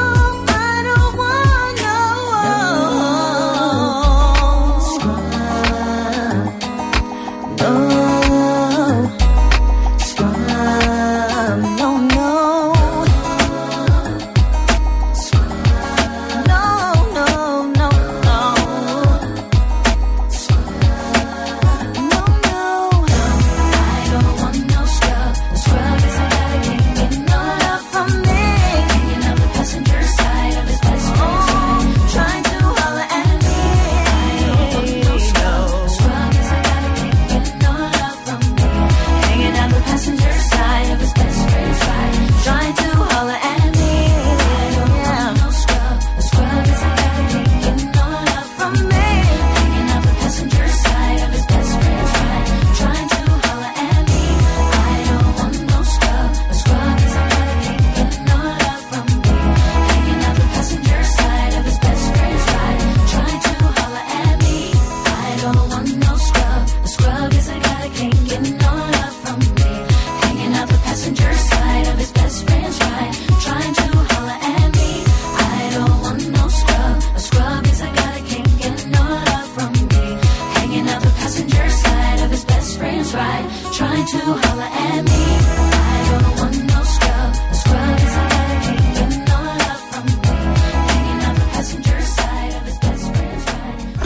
I don't want no scrum. No scrum. No, no scrum. No, no, no, no scrum. No, no. I don't want no scrub. The scrub is a guy that can't get no love from me. Hanging on the passenger side of his best friend's ride, trying to holler at me. I don't want no scrub. The scrub is a guy that can't get no love from me. Hanging on the passenger side of his best friend's ride, trying to holler at me. I don't want no scrub. The scrub is a guy that can't get no love from me. Hanging on the passenger side of his best friend's ride, trying to holler at me. I don't want no scrub. A scrub is a guy that can't get no love from me. Hanging on the passenger side of his best friend's ride, trying to holler at me. I don't want no scrub. A scrub is a guy that can't get no love from me. Hanging on the passenger side of his best friend's ride, trying to holler at me. I don't want no scrub. A scrub is a guy that can't get no love from me. Hanging on the passenger side of his best friend's ride, trying to holler at me. I don't want no scrub. A scrub is a guy that can't get no love from me. Hanging on the passenger side of his best friend's ride.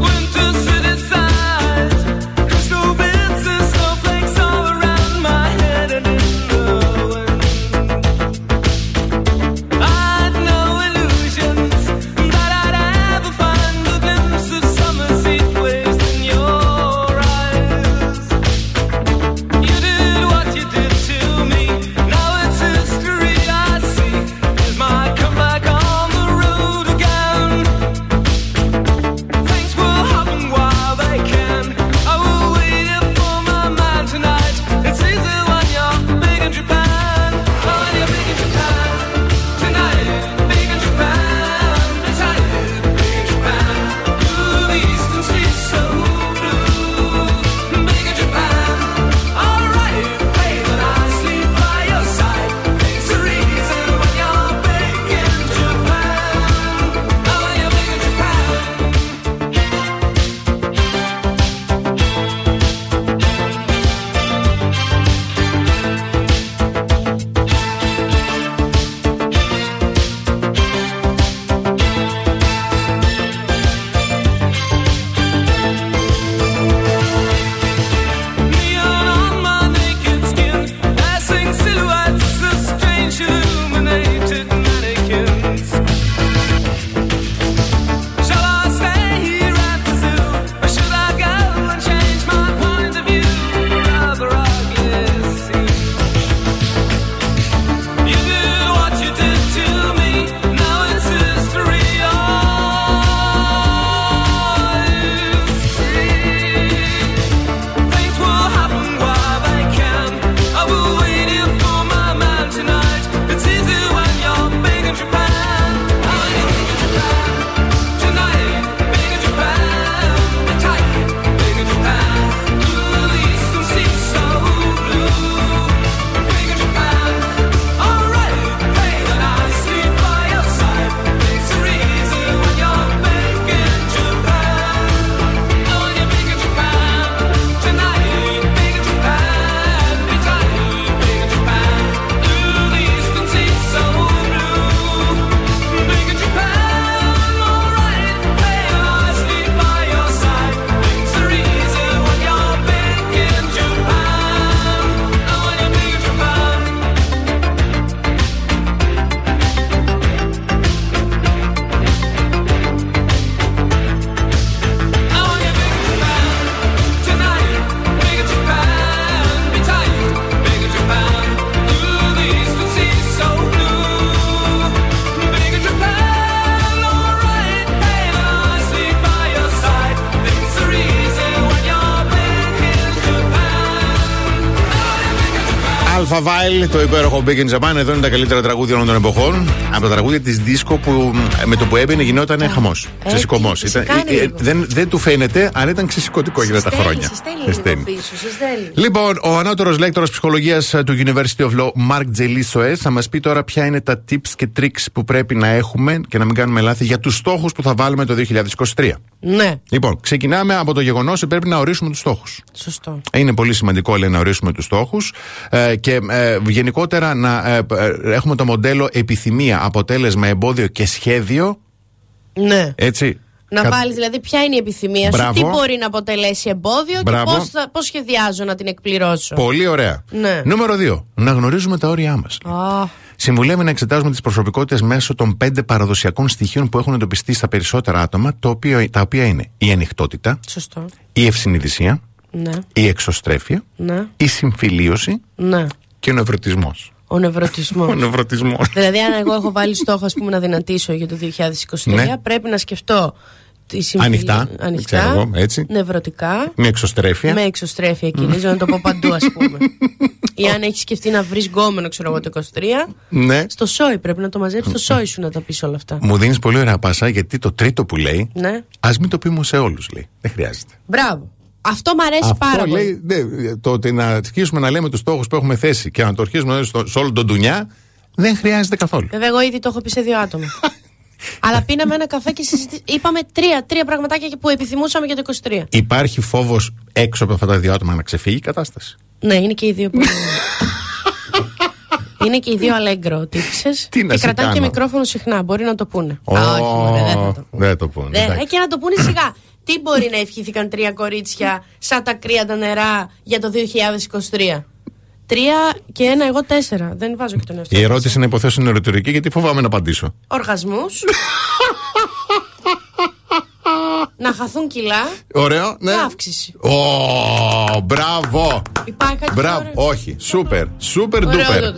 Winter city sighs, crystal bits and snowflakes all around. Alpha Vile, το υπέροχο Big in Japan. Εδώ είναι τα καλύτερα τραγούδια όλων των εποχών. Από τα τραγούδια της δίσκο που με το που έμπαινε γινόταν χαμός. Ξεσηκωμός. Δεν, δεν του φαίνεται, αν ήταν ξεσηκωτικό για τα χρόνια. Συστέλνει. Λοιπόν, ο ανώτερος λέκτορας ψυχολογίας του University of Law, Mark Τζελίσοε, θα μας πει τώρα ποια είναι τα tips και tricks που πρέπει να έχουμε και να μην κάνουμε λάθη για τους στόχους που θα βάλουμε το είκοσι είκοσι τρία. Ναι. Λοιπόν, ξεκινάμε από το γεγονός ότι πρέπει να ορίσουμε τους στόχους. Σωστό. Είναι πολύ σημαντικό, λέει, να ορίσουμε τους στόχους ε, και ε, γενικότερα να ε, ε, έχουμε το μοντέλο επιθυμία, αποτέλεσμα, εμπόδιο και σχέδιο. Ναι. Έτσι. Να Κα... βάλεις δηλαδή ποια είναι η επιθυμία Μπράβο. σου, τι μπορεί να αποτελέσει εμπόδιο Μπράβο. και πώς, θα, πώς σχεδιάζω να την εκπληρώσω. Πολύ ωραία. Ναι. Νούμερο δύο. Να γνωρίζουμε τα όρια μας. Oh. Συμβουλεύει να εξετάζουμε τις προσωπικότητες μέσω των πέντε παραδοσιακών στοιχείων που έχουν εντοπιστεί στα περισσότερα άτομα, το οποίο, τα οποία είναι η ανοιχτότητα, Σωστό. η ευσυνειδησία, ναι. η εξωστρέφεια, ναι. η συμφιλίωση ναι. και ο νευρωτισμός. Ο νευρωτισμός. Ο νευρωτισμός. Δηλαδή, αν εγώ έχω βάλει στόχο, ας πούμε, να δυνατήσω για το είκοσι είκοσι τρία, ναι. πρέπει να σκεφτώ τη συμφιλία. Ανοιχτά. Ανοιχτά. Ξέρω εγώ, έτσι. Νευρωτικά. Με εξωστρέφεια. Με εξωστρέφεια, κυρίζω, να το πω παντού, ας πούμε. Ή αν έχει σκεφτεί να βρει γκόμενο, ξέρω εγώ, το είκοσι τρία. Ναι. Στο σόι πρέπει να το μαζέψει, στο σόι σου να τα πει όλα αυτά. Μου δίνει πολύ ωραία πάσα, γιατί το τρίτο που λέει. Ναι. Α μην το πούμε σε όλου, λέει. Δεν χρειάζεται. Μπράβο. Αυτό μ' αρέσει αυτό πάρα πολύ. Ναι, το ότι να αρχίσουμε να λέμε τους στόχους που έχουμε θέσει και να το αρχίσουμε να λέμε σε όλο τον ντουνιά, δεν χρειάζεται καθόλου. Βέβαια, εγώ ήδη το έχω πει σε δύο άτομα. Αλλά πίναμε ένα καφέ και συζητήσαμε. Είπαμε τρία, τρία πραγματάκια που επιθυμούσαμε για το είκοσι τρία. Υπάρχει φόβος έξω από αυτά τα δύο άτομα να ξεφύγει η κατάσταση. Ναι, είναι και οι δύο που. Είναι και οι δύο αλέγκρο, τύψες. Και κρατάνε και μικρόφωνο συχνά, μπορεί να το πούνε. Oh, Α, όχι, δεν θα το πούνε. Δεν το πούνε. Δεν, και να το πούνε σιγά. Τι μπορεί να ευχήθηκαν τρία κορίτσια σαν τα κρύα τα νερά για το είκοσι είκοσι τρία. Τρία και ένα, εγώ τέσσερα. Δεν βάζω και τον εαυτό. Η ερώτηση είναι, υποθέσω, είναι ερωτηρική, γιατί φοβάμαι να απαντήσω. Οργασμούς. Να χαθούν κιλά. Ωραίο, ναι. Και αύξηση. Ω, oh, μπράβο. Υπάρχει κάτι τέτοιο. Όχι, σούπερ, σούπερ ντούπερ.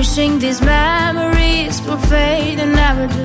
Wishing these memories will fade and never do.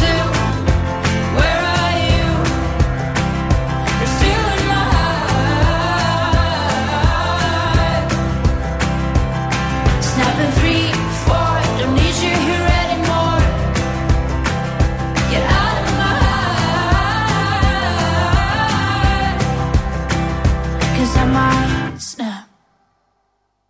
two, where are you? You're still in my heart. Snapping three, four, don't need you here anymore. Get out of my heart, 'cause I might snap.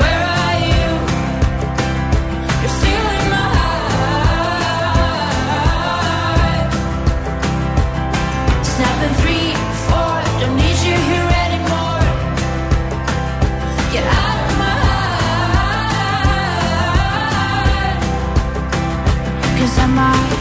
where are you? You're still in my heart. Snapping three, four, don't need you here anymore. Get out of my heart, 'cause I might.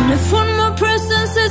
And if one more person says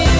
you?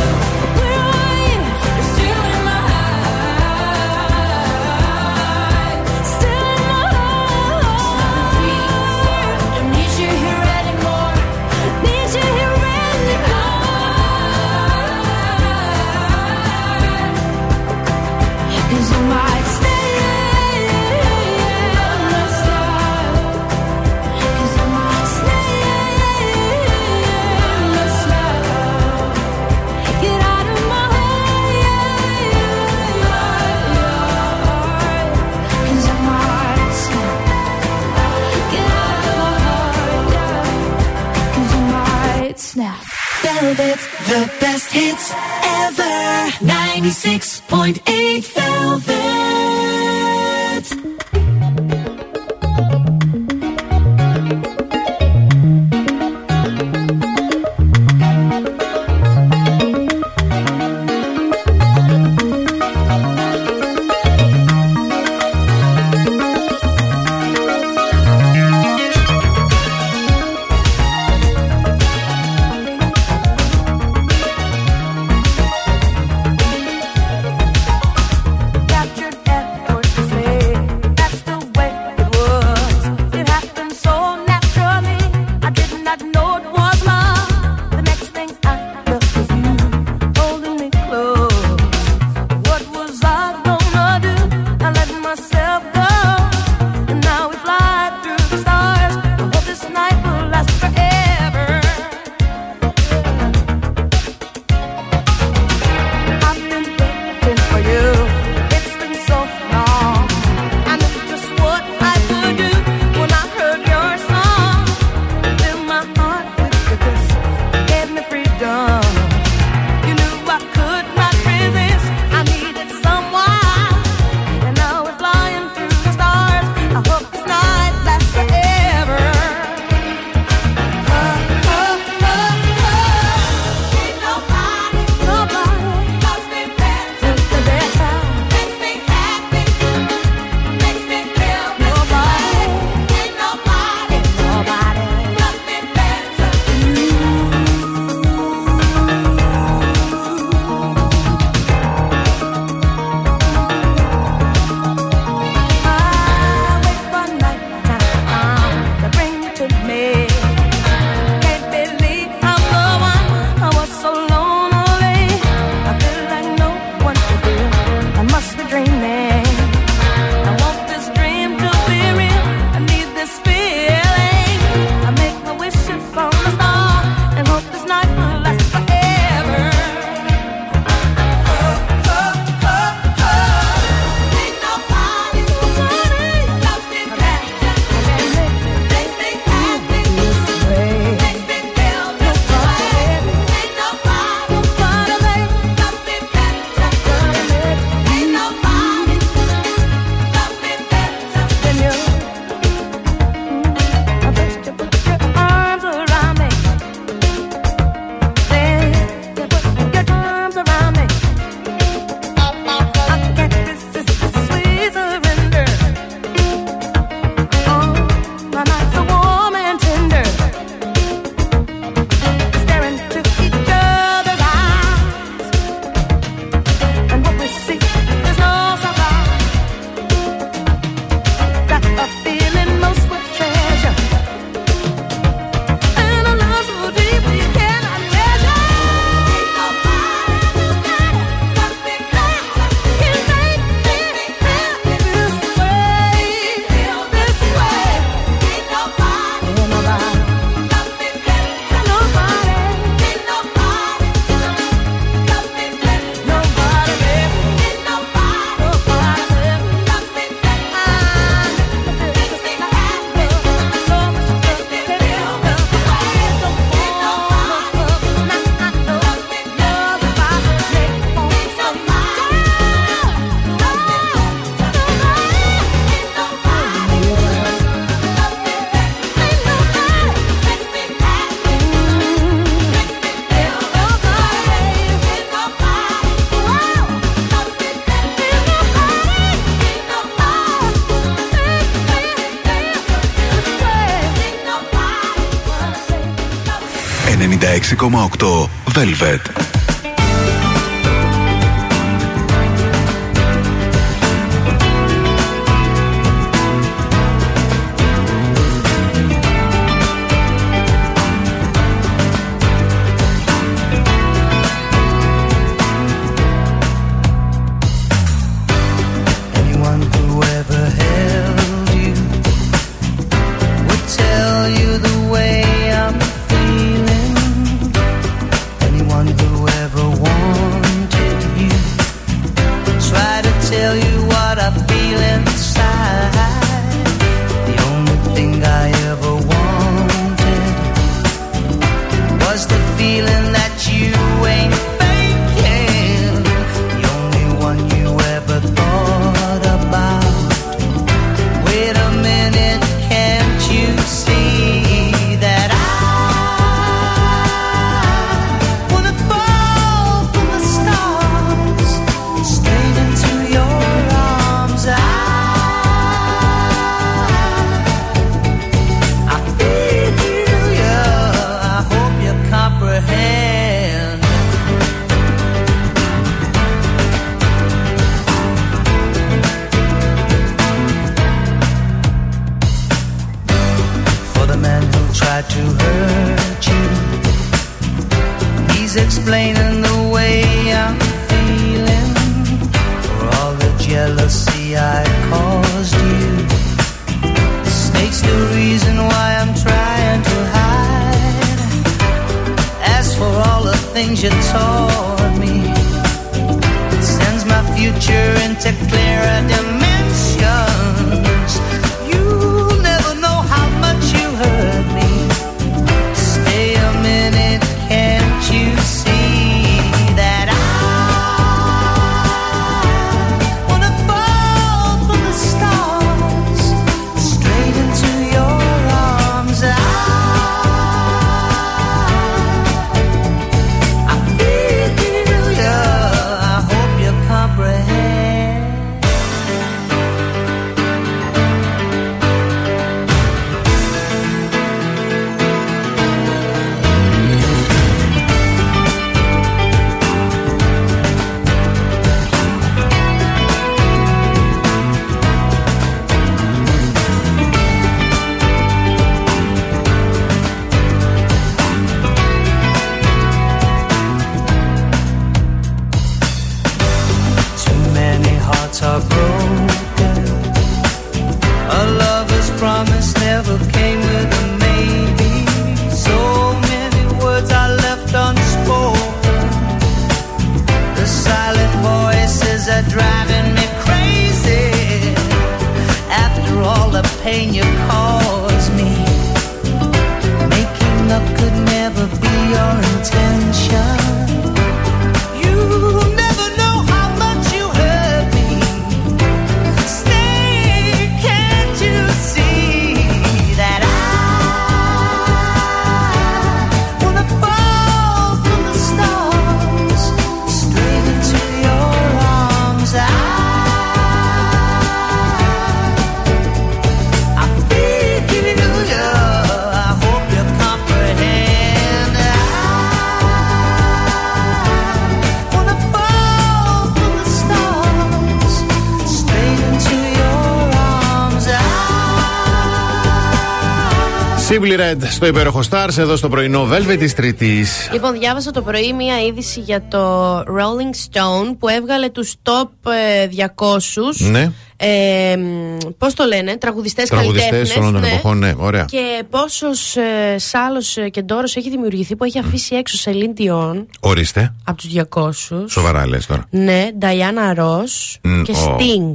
Velvet, the best hits ever. ninety-six point eight Velvet. έξι κόμμα οκτώ Velvet. Anyone who is explaining the way I'm feeling, for all the jealousy I caused you. The snake's the reason why I'm trying to hide. As for all the things you taught me, it sends my future into clearer dimensions. You'll never know how much you hurt me. Stay a minute, can't you see that I wanna fall from the stars straight into your arms? I, I feel you, I hope you comprehend. Are broken. A lover's promise never came with a maybe. So many words I left unspoken. The silent voices are driving me crazy. After all the pain you caused me, making up could never be your intention. You never know how much you hurt me. Simply Red στο υπέροχο Stars, εδώ στο πρωινό Velvet της Τρίτης. Λοιπόν, διάβασα το πρωί μία είδηση για το Rolling Stone που έβγαλε τους top διακόσιους. Ναι. Ε, πώς το λένε, τραγουδιστές, καλλιτέχνες. Τραγουδιστές όλων των ναι. εποχών, ναι, ωραία. Και πόσος ε, σάλος και ντόρος έχει δημιουργηθεί που έχει αφήσει mm. έξω Σελίν Ντιόν. Ορίστε. Από τους διακόσιους. Σοβαρά λες τώρα. Ναι, Νταϊάνα Ρος mm, και oh. Sting.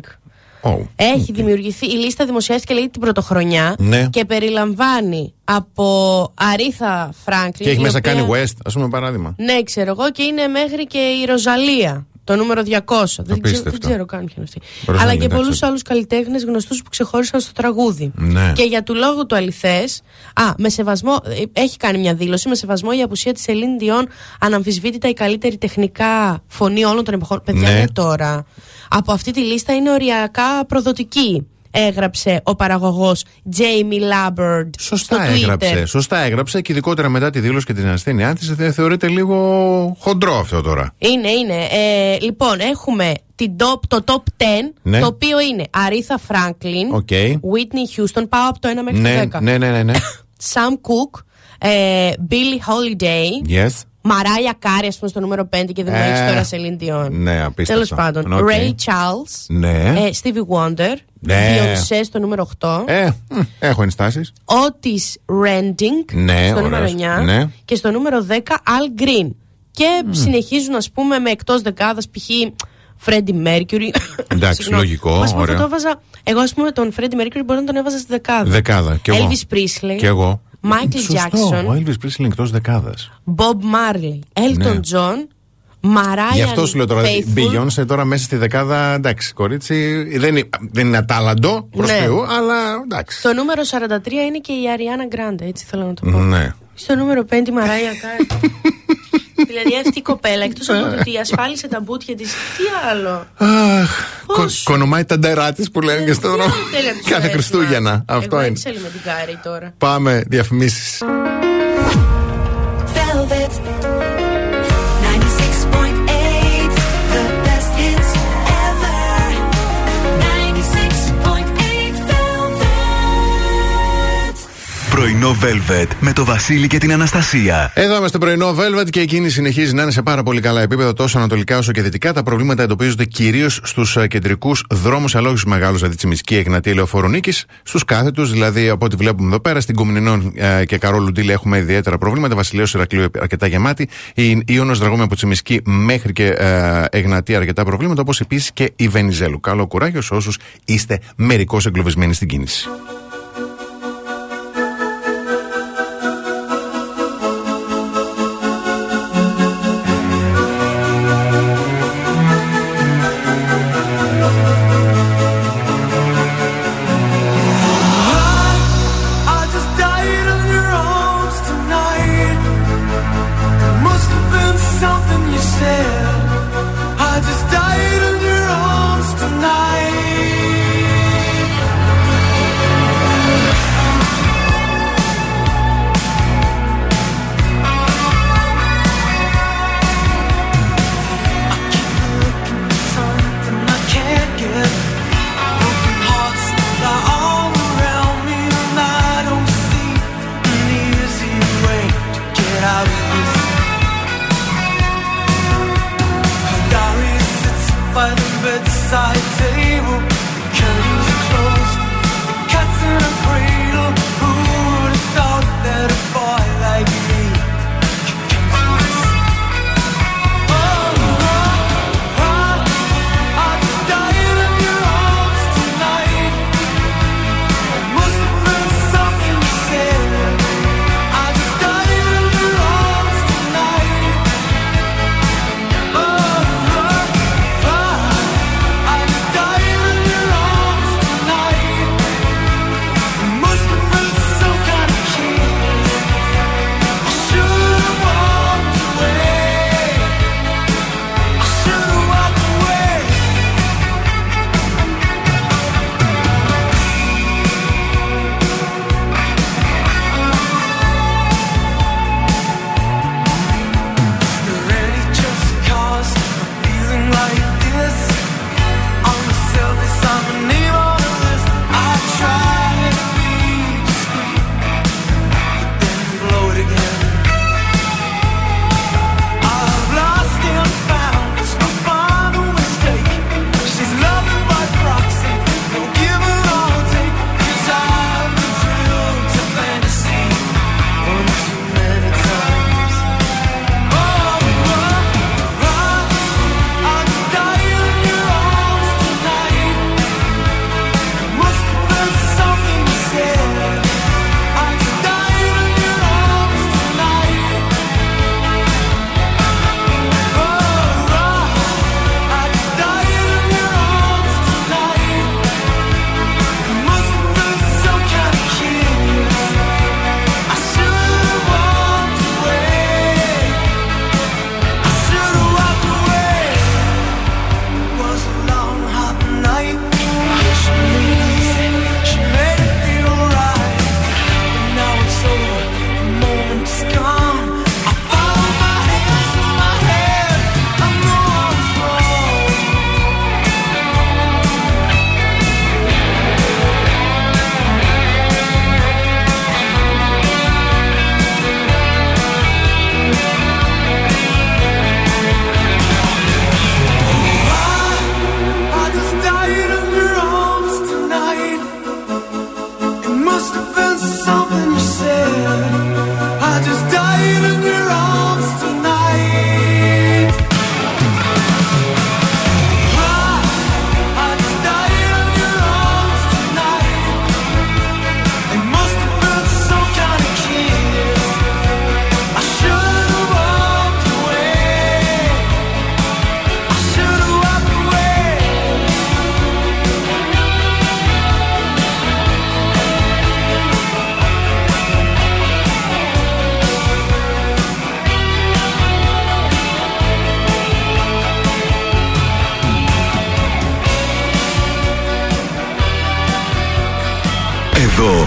Oh. Έχει okay. δημιουργηθεί, η λίστα δημοσιεύτηκε λέει την πρωτοχρονιά ναι. και περιλαμβάνει από Αρίθα Φράνκλιν. Και έχει μέσα οποία... κάνει West, ας πούμε παράδειγμα. Ναι, ξέρω εγώ, και είναι μέχρι και η Ροζαλία, το νούμερο διακόσια. Δεν ξέρω, δεν ξέρω καν ποια είναι αυτή. Αλλά και πολλούς άλλους καλλιτέχνες γνωστούς που ξεχώρισαν στο τραγούδι. Ναι. Και για του λόγου του αληθές, α, με σεβασμό, έχει κάνει μια δήλωση, με σεβασμό η απουσία της Σελίν Ντιόν αναμφισβήτητα η καλύτερη τεχνικά φωνή όλων των εποχών. Παιδιά ναι. τώρα. Από αυτή τη λίστα είναι οριακά προδοτική, έγραψε ο παραγωγός Jamie Labbard. Σωστά στο έγραψε, Twitter. Σωστά έγραψε, και ειδικότερα μετά τη δήλωση και την ασθένειά της θεωρείται λίγο χοντρό αυτό τώρα. Είναι, είναι. Ε, λοιπόν, έχουμε την top, το top δέκα, ναι. το οποίο είναι Aretha Franklin, okay. Whitney Houston, πάω από το ένα μέχρι ναι, το δέκα. Ναι, ναι, ναι. ναι. Sam Cooke, ε, Billie Holiday. Yes. Μαράια Κάρι, α πούμε, στο νούμερο πέντε, και δεν μου έχει τώρα Σελίν Ντιόν. Ναι, απίστευτο. Τέλος πάντων. Okay. Ray Charles. Ναι. Ε, Stevie Wonder. Ναι. Διονυσέ στο νούμερο οκτώ. Ε, έχω ενστάσεις. Otis Redding. Ναι, στο νούμερο εννιά. Ναι. Και στο νούμερο δέκα, Al Green. Και mm. συνεχίζουν, α πούμε, με εκτός δεκάδας, π.χ. Freddie Mercury. Εντάξει, λογικό. Ας πούμε, το έβαζα, εγώ, α πούμε, τον Freddie Mercury μπορεί να τον έβαζα στη δεκάδα. Δεκάδα. Και εγώ. Elvis Presley. Και εγώ. Μάικλ Τζάκσον, ο Elvis Presley εκτός δεκάδας. Μπομπ Μάρλι, Έλτον Τζον, Μαράια. Γι' αυτό σου λέω τώρα. Beyoncé τώρα μέσα στη δεκάδα, εντάξει, κορίτσι. Δεν είναι, δεν είναι ατάλλαντο προς ναι. Θεού, αλλά εντάξει. Το νούμερο σαράντα τρία είναι και η Αριάνα Γκράντε, έτσι θέλω να το πω. Ναι. Στο νούμερο πέντε η Μαράια Κάρι. Δηλαδή αυτή η κοπέλα, εκτός από ότι ασφάλισε τα μπουτια της, τι άλλο. Κονομάει τα ντερά της που λένε και στο δρόμο. Κάθε Χριστούγεννα. Αυτό είναι. Ξέρω με την Κάρη τώρα. Πάμε διαφημίσεις. Πρωινό Velvet με το Βασίλη και την Αναστασία. Εδώ είμαστε πρωινό Velvet και εκείνη συνεχίζει να είναι σε πάρα πολύ καλά επίπεδα τόσο ανατολικά όσο και δυτικά. Τα προβλήματα εντοπίζονται κυρίως στους κεντρικούς δρόμους, αλλά όχι στους μεγάλους, δηλαδή Τσιμισκή, Εγνατία, Λεωφόρο Νίκης. Στους κάθετους, δηλαδή από ό,τι βλέπουμε εδώ πέρα, στην Κομινινών ε, και Καρόλου Ντίλη έχουμε ιδιαίτερα προβλήματα. Βασιλέως Ηρακλείου αρκετά γεμάτη. Η Ιόνος Δραγούμη από Τσιμισκή μέχρι και ε, Εγνατία αρκετά προβλήματα, όπως επίσης και η Βενιζέλου. Καλό κουράγιο σε όσους είστε μερικώς εγκλωβισμένοι στην κίνηση.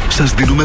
Σας δίνουμε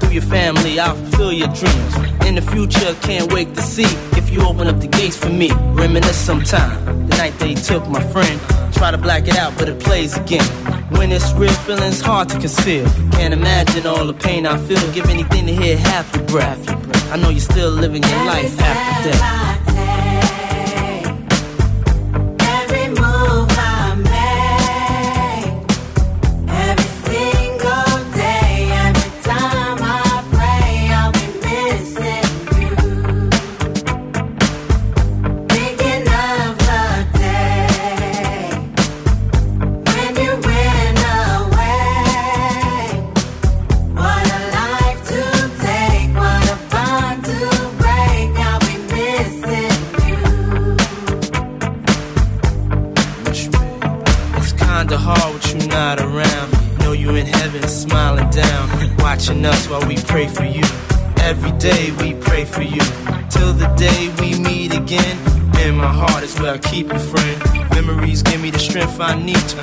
Through your family, I'll fulfill your dreams. In the future, can't wait to see if you open up the gates for me. Reminisce sometime, the night they took my friend. Try to black it out, but it plays again. When it's real, feeling's hard to conceal. Can't imagine all the pain I feel. Give anything to hear half your breath. I know you're still living your life after death. Yes. kinda hard with you not around. Know you in heaven smiling down, watching us while we pray for you. Every day we pray for you, till the day we meet again. In my heart is where I keep you, friend. Memories give me the strength I need to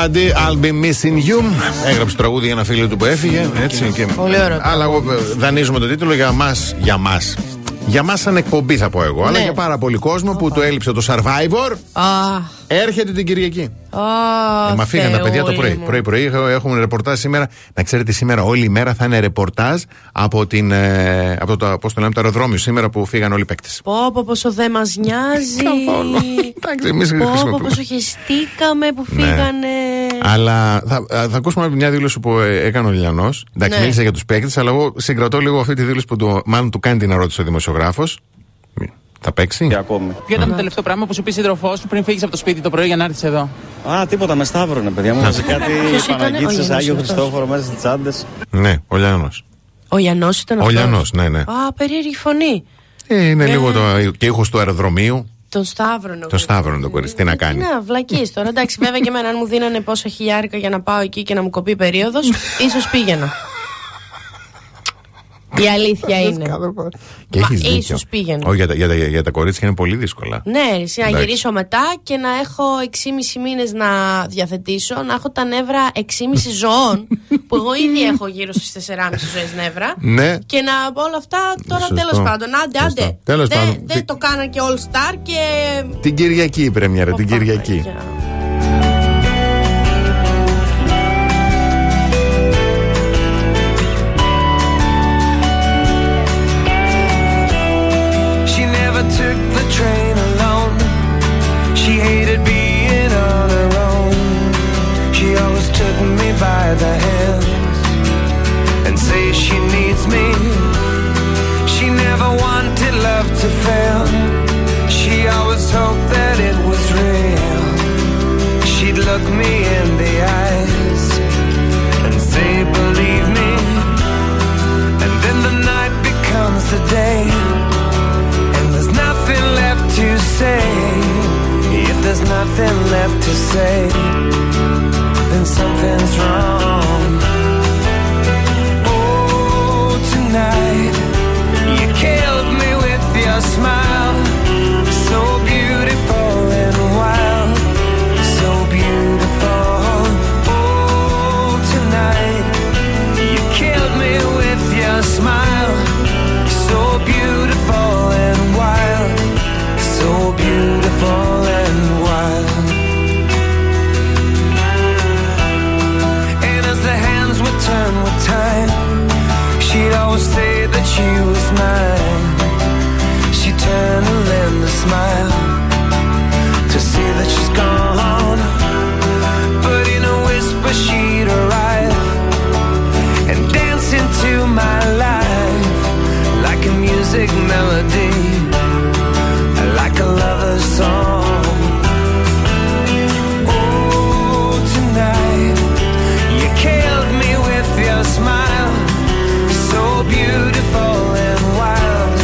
Daddy, I'll be missing you. Έγραψε τραγούδι για ένα φίλο του που έφυγε. Έτσι, και... Πολύ ωραίο. Αλλά εγώ δανείζουμε τον τίτλο για μας. Για μας. Για μας, σαν εκπομπή, θα πω εγώ. Ναι. Αλλά για πάρα πολύ κόσμο που oh. το έλειψε το Survivor. Oh. Έρχεται την Κυριακή. Oh, ε, μα φύγαν τα παιδιά το πρωί. Πρωί-πρωί έχουμε ρεπορτάζ σήμερα. Να ξέρετε, σήμερα όλη η μέρα θα είναι ρεπορτάζ από, την, ε, από το, πώς το λέμε, το αεροδρόμιο σήμερα που φύγαν όλοι οι παίκτες. Πω, πω, πόσο δεν μας νοιάζει. Καθόλου. Εντάξει, εμείς χρησιμοποιούμε. Πω, πόσο χεστήκαμε που φύγανε. Αλλά θα, θα ακούσουμε μια δήλωση που έκανε ο Λιανός. Εντάξει, μίλησε για τους παίκτες, αλλά εγώ συγκρατώ λίγο αυτή τη δήλωση που του, μάλλον του κάνει την ερώτηση ο δημοσιογράφος. Θα παίξει. Και ακόμη. Ποιο ήταν το τελευταίο πράγμα που σου πει σύντροφός σου πριν φύγεις από το σπίτι το πρωί για να έρθεις εδώ? Α, τίποτα, με σταύρωνε, παιδιά μου. Βάζει κάτι Παναγίτσες, Άγιο Χριστόφορο μέσα στις τσάντες. Ναι, ο Λιανός. Ο Λιανός ήταν αυτός. Ο Λιανός, ναι, ναι. Α, περίεργη φωνή. Ε, είναι ε, λίγο το, και ήχος του αεροδρομίου. Τον Σταύρονο. Τον Σταύρονο το κορίτσι, τι να κάνει. Ναι, βλακείς τώρα. Εντάξει, βέβαια και εμένα, αν μου δίνανε πόσα χιλιάρικα για να πάω εκεί και να μου κοπεί περίοδος, ίσως πήγαινα. Η αλήθεια είναι. Και έχεις δίκιο. Ίσως πήγαινε. Oh, για, τα, για, τα, για τα κορίτσια είναι πολύ δύσκολα. Ναι, εσύ, να γυρίσω μετά και να έχω έξι και μισό μήνες να διαθετήσω, να έχω τα νεύρα έξι και μισό ζωών, που εγώ ήδη έχω γύρω στις τέσσερις και μισή ζωές νεύρα. Ναι. Και να όλα αυτά τώρα τέλος πάντων. Άντε, άντε. Τέλος δε, πάντων. Δεν το κάνα και All Star και. Την Κυριακή η πρέμιερα, την Κυριακή. Yeah. By the hands and say she needs me. She never wanted love to fail. She always hoped that it was real. She'd look me in the eyes and say, believe me. And then the night becomes the day, and there's nothing left to say. If there's nothing left to say, then something's wrong. Oh, tonight you killed me with your smile. So beautiful and wild, so beautiful. Oh, tonight you killed me with your smile. So beautiful and wild, so beautiful and wild. Turn with time, she'd always say that she was mine. She'd turn a lend a smile to see that she's gone. But in a whisper she'd arrive and dance into my life like a music melody, like a lover's song. Smile, so beautiful and wild.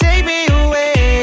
Take me away.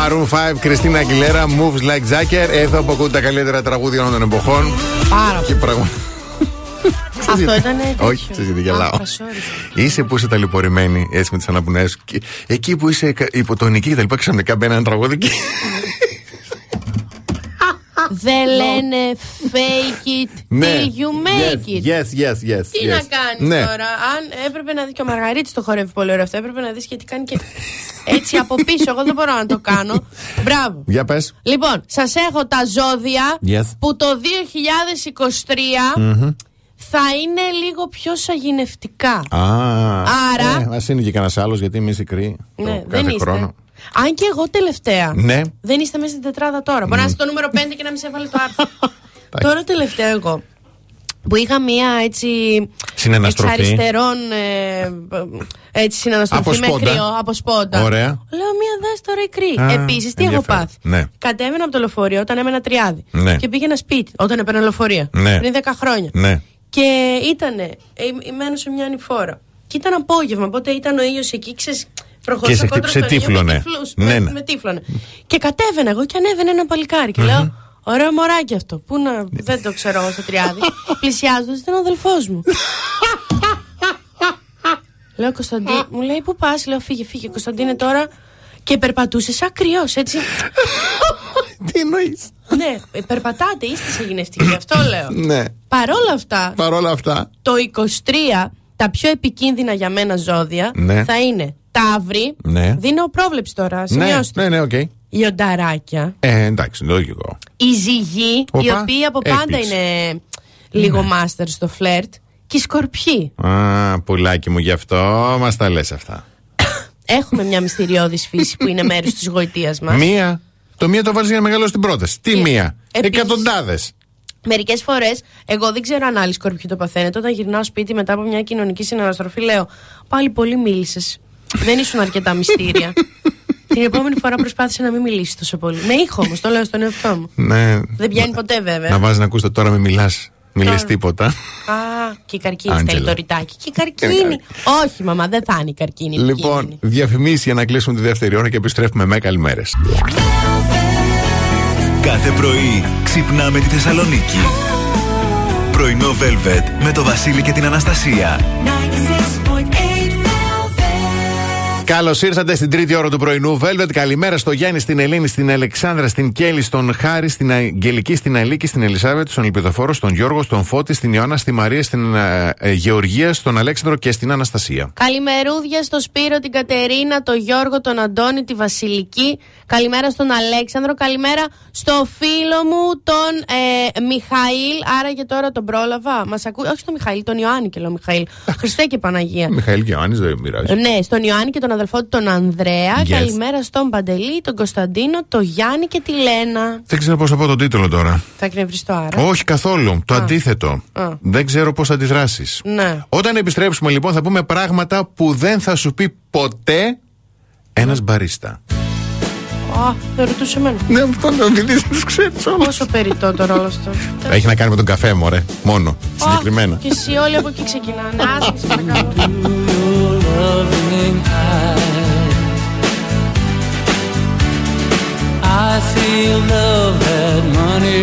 Maroon φάιβ, Κριστίνα Αγγιλέρα, Moves Like Jacker. Εδώ αποκούνται τα καλύτερα τραγούδια όλων των εποχών. Πάρα πολύ. Πραγμα... Αυτό ήταν. Όχι, σε γελάω. Είσαι που είσαι ταλαιπωρημένη, έτσι με τις αναπνοές. Εκεί που είσαι υποτονική και τα λοιπά, ξαφνικά μπαίνει ένα τραγούδι. Δεν λένε fake it till you make it. Yes, yes, yes. Τι να κάνει τώρα. Αν έπρεπε να δει. Και ο Μαργαρίτης το χορεύει πολύ ωραίο αυτό. Έπρεπε να δει γιατί κάνει και έτσι από πίσω. Εγώ δεν μπορώ να το κάνω. Μπράβο. Για πες. Λοιπόν, σας έχω τα ζώδια που το δύο χιλιάδες είκοσι τρία θα είναι λίγο πιο σαγηνευτικά. Άρα. Ας είναι και κανένας άλλος, γιατί είμαι μικρή κάθε χρόνο. Αν και εγώ τελευταία. Ναι. Δεν είστε μέσα στην τετράδα τώρα. Μπορεί να είστε το νούμερο πέντε και να μην σε έβαλε το άρθρο. Τώρα τελευταία εγώ. Που είχα μία έτσι. Συναναστροφή. Εξ αριστερών. Ε, έτσι συναναστροφή με κρύο. Από σπόντα. Ωραία. Λέω μία δάση τώρα η κρύη. Επίσης, τι έχω πάθει. Ναι. Κατέβαινα από το λεωφορείο όταν έμενα Τριάδι. Ναι. Και πήγαινα σπίτι όταν έπαιρνα λεωφορεία. Ναι. Πριν δέκα χρόνια. Ναι. Και ήτανε. Ημένο σε μια ανηφόρα. Και ήταν απόγευμα. Οπότε ήταν ο ήλιος εκεί, ξέρεις. Και σε χτύπησε τύφλωνε. Ναι, ναι. Με τύφλωνε. Και κατέβαινα εγώ και ανέβαινε ένα παλικάρι. Και mm-hmm. λέω: ωραίο μωράκι αυτό. Πού να. Δεν το ξέρω εγώ στο Τριάδι. Πλησιάζοντας ήταν ο αδελφός μου. Λέω: Κωνσταντί, μου λέει: πού πας? Λέω: φύγε, φύγε. Κωνσταντίνε τώρα. Και περπατούσε σαν κρυός, έτσι. Τι εννοείς? Ναι, περπατάτε, είστε σε γυναιστική. Αυτό λέω. Ναι. Παρόλα αυτά. Παρόλα αυτά. Το είκοσι τρία, τα πιο επικίνδυνα για μένα ζώδια ναι. θα είναι. Ταύρη, ναι. δίνω πρόβλεψη τώρα. Σημειώστε. Ναι, ναι, οκ. Ναι, okay. Η ονταράκια. Ε, εντάξει, λογικό. Η ζυγή, οπα, η οποία από πάντα έπιξε. Είναι λίγο ναι. μάστερ στο φλερτ. Και η σκορπιή. Α, πουλάκι μου, γι' αυτό μας τα λες αυτά. Έχουμε μια μυστηριώδης φύση που είναι μέρος της γοητείας μας. Μία. Το μία το βάζεις για να μεγαλώσει την πρόταση. Τι μία? Εκατοντάδες. Μερικές φορές, εγώ δεν ξέρω αν άλλοι σκορπιοί το παθαίνετε. Όταν γυρνάω σπίτι μετά από μια κοινωνική συναναστροφή, λέω πάλι πολύ μίλησες. Δεν ήσουν αρκετά μυστήρια. Την επόμενη φορά προσπάθησε να μην μιλήσει τόσο πολύ. Με ήχο όμως, το λέω στον εαυτό μου. Ναι. Δεν πιάνει ποτέ βέβαια. Να βάζει να ακούσει το τώρα με μιλάς. Μιλείς τίποτα. Α, και η καρκίνη στέλνει το ρητάκι. Και η καρκίνη. Όχι, μαμά, δεν θα είναι η καρκίνη. Λοιπόν, διαφημίσεις για να κλείσουμε τη δεύτερη ώρα και επιστρέφουμε με καλημέρες. Κάθε πρωί ξυπνάμε τη Θεσσαλονίκη. Πρωινό Velvet με το Βασίλη και την Αναστασία. Καλώς ήρθατε στην τρίτη ώρα του πρωινού Velvet. Καλημέρα στο Γιάννη, στην Ελένη, στην Αλεξάνδρα, στην Κέλλη, στον Χάρη, στην Αγγελική, στην Αλίκη, στην Ελισάβετ, στον Ελπιδοφόρο, στον Γιώργο, στον Φώτη, στην Ιωάννα, στη Μαρία, στην ε, ε, Γεωργία, στον Αλέξανδρο και στην Αναστασία. Καλημερούδια στο Σπύρο, την Κατερίνα, τον Γιώργο, τον Αντώνη, τη Βασιλική. Καλημέρα στον Αλέξανδρο. Καλημέρα στο φίλο μου, τον ε, Μιχαήλ. Άρα και τώρα τον πρόλαβα. Μας ακούει. Όχι τον Μιχαήλ, τον Ιωάννη και λέω Μιχαήλ. Χριστέ και Παναγία. Μιχαήλ και Ιωάννη δεν μοιράζει. Ναι, στον Ιωάννη και τον αδελφό του τον Ανδρέα, yes. Καλημέρα στον Παντελή, τον Κωνσταντίνο, τον Γιάννη και τη Λένα. Δεν ξέρω πώς θα πω τον τίτλο τώρα. Θα εκνευριστώ άρα. Όχι καθόλου, το Α. αντίθετο. Α. Δεν ξέρω πώς θα αντιδράσεις. Ναι. Όταν επιστρέψουμε λοιπόν θα πούμε πράγματα που δεν θα σου πει ποτέ ένας μπαρίστα. Α, θα ρωτούσε εμένα. Ναι, αυτό να μιλήσει, τους ξέρεις όμως. Πόσο περιττό τώρα όλο αυτό. Έχει να κάνει με τον καφέ μωρέ, μόνο, συγκεκριμένα. Και εσύ όλοι από εκεί ξεκινάνε, άσκηση παρακαλώ. I feel love that money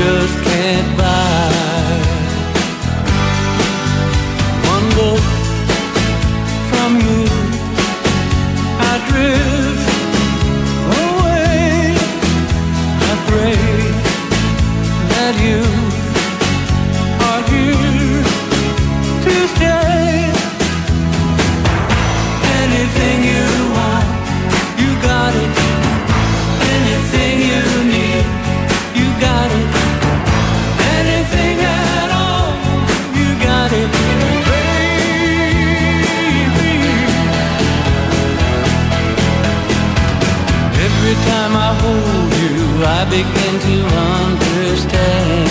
just can't buy. One look from you, I drift away. I pray that you are here to stay. Anything you want, you got it. Anything you need, you got it. Anything at all, you got it. Baby, every time I hold you, I begin to understand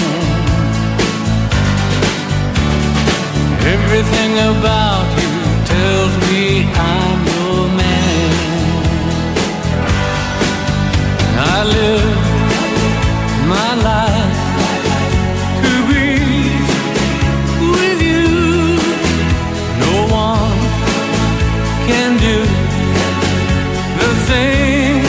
everything about you. Tells me I'm your man. I live my life to be with you. No one can do the thing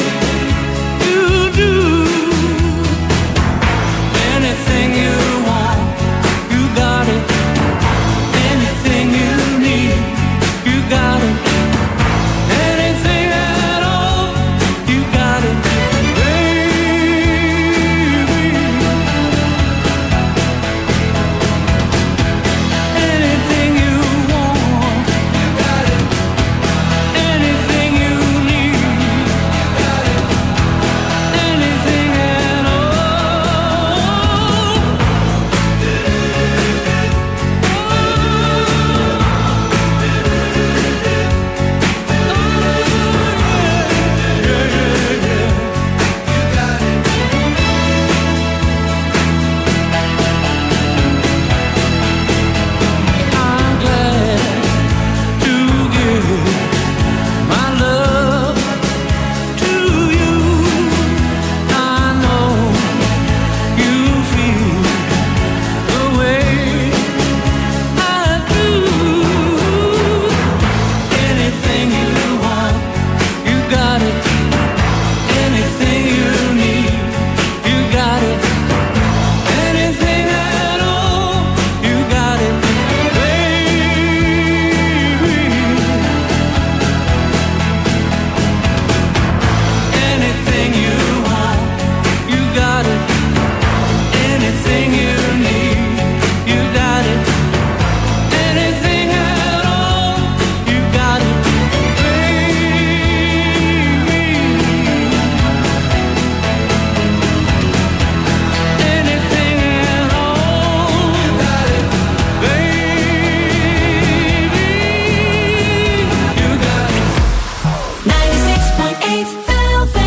It's Velvet.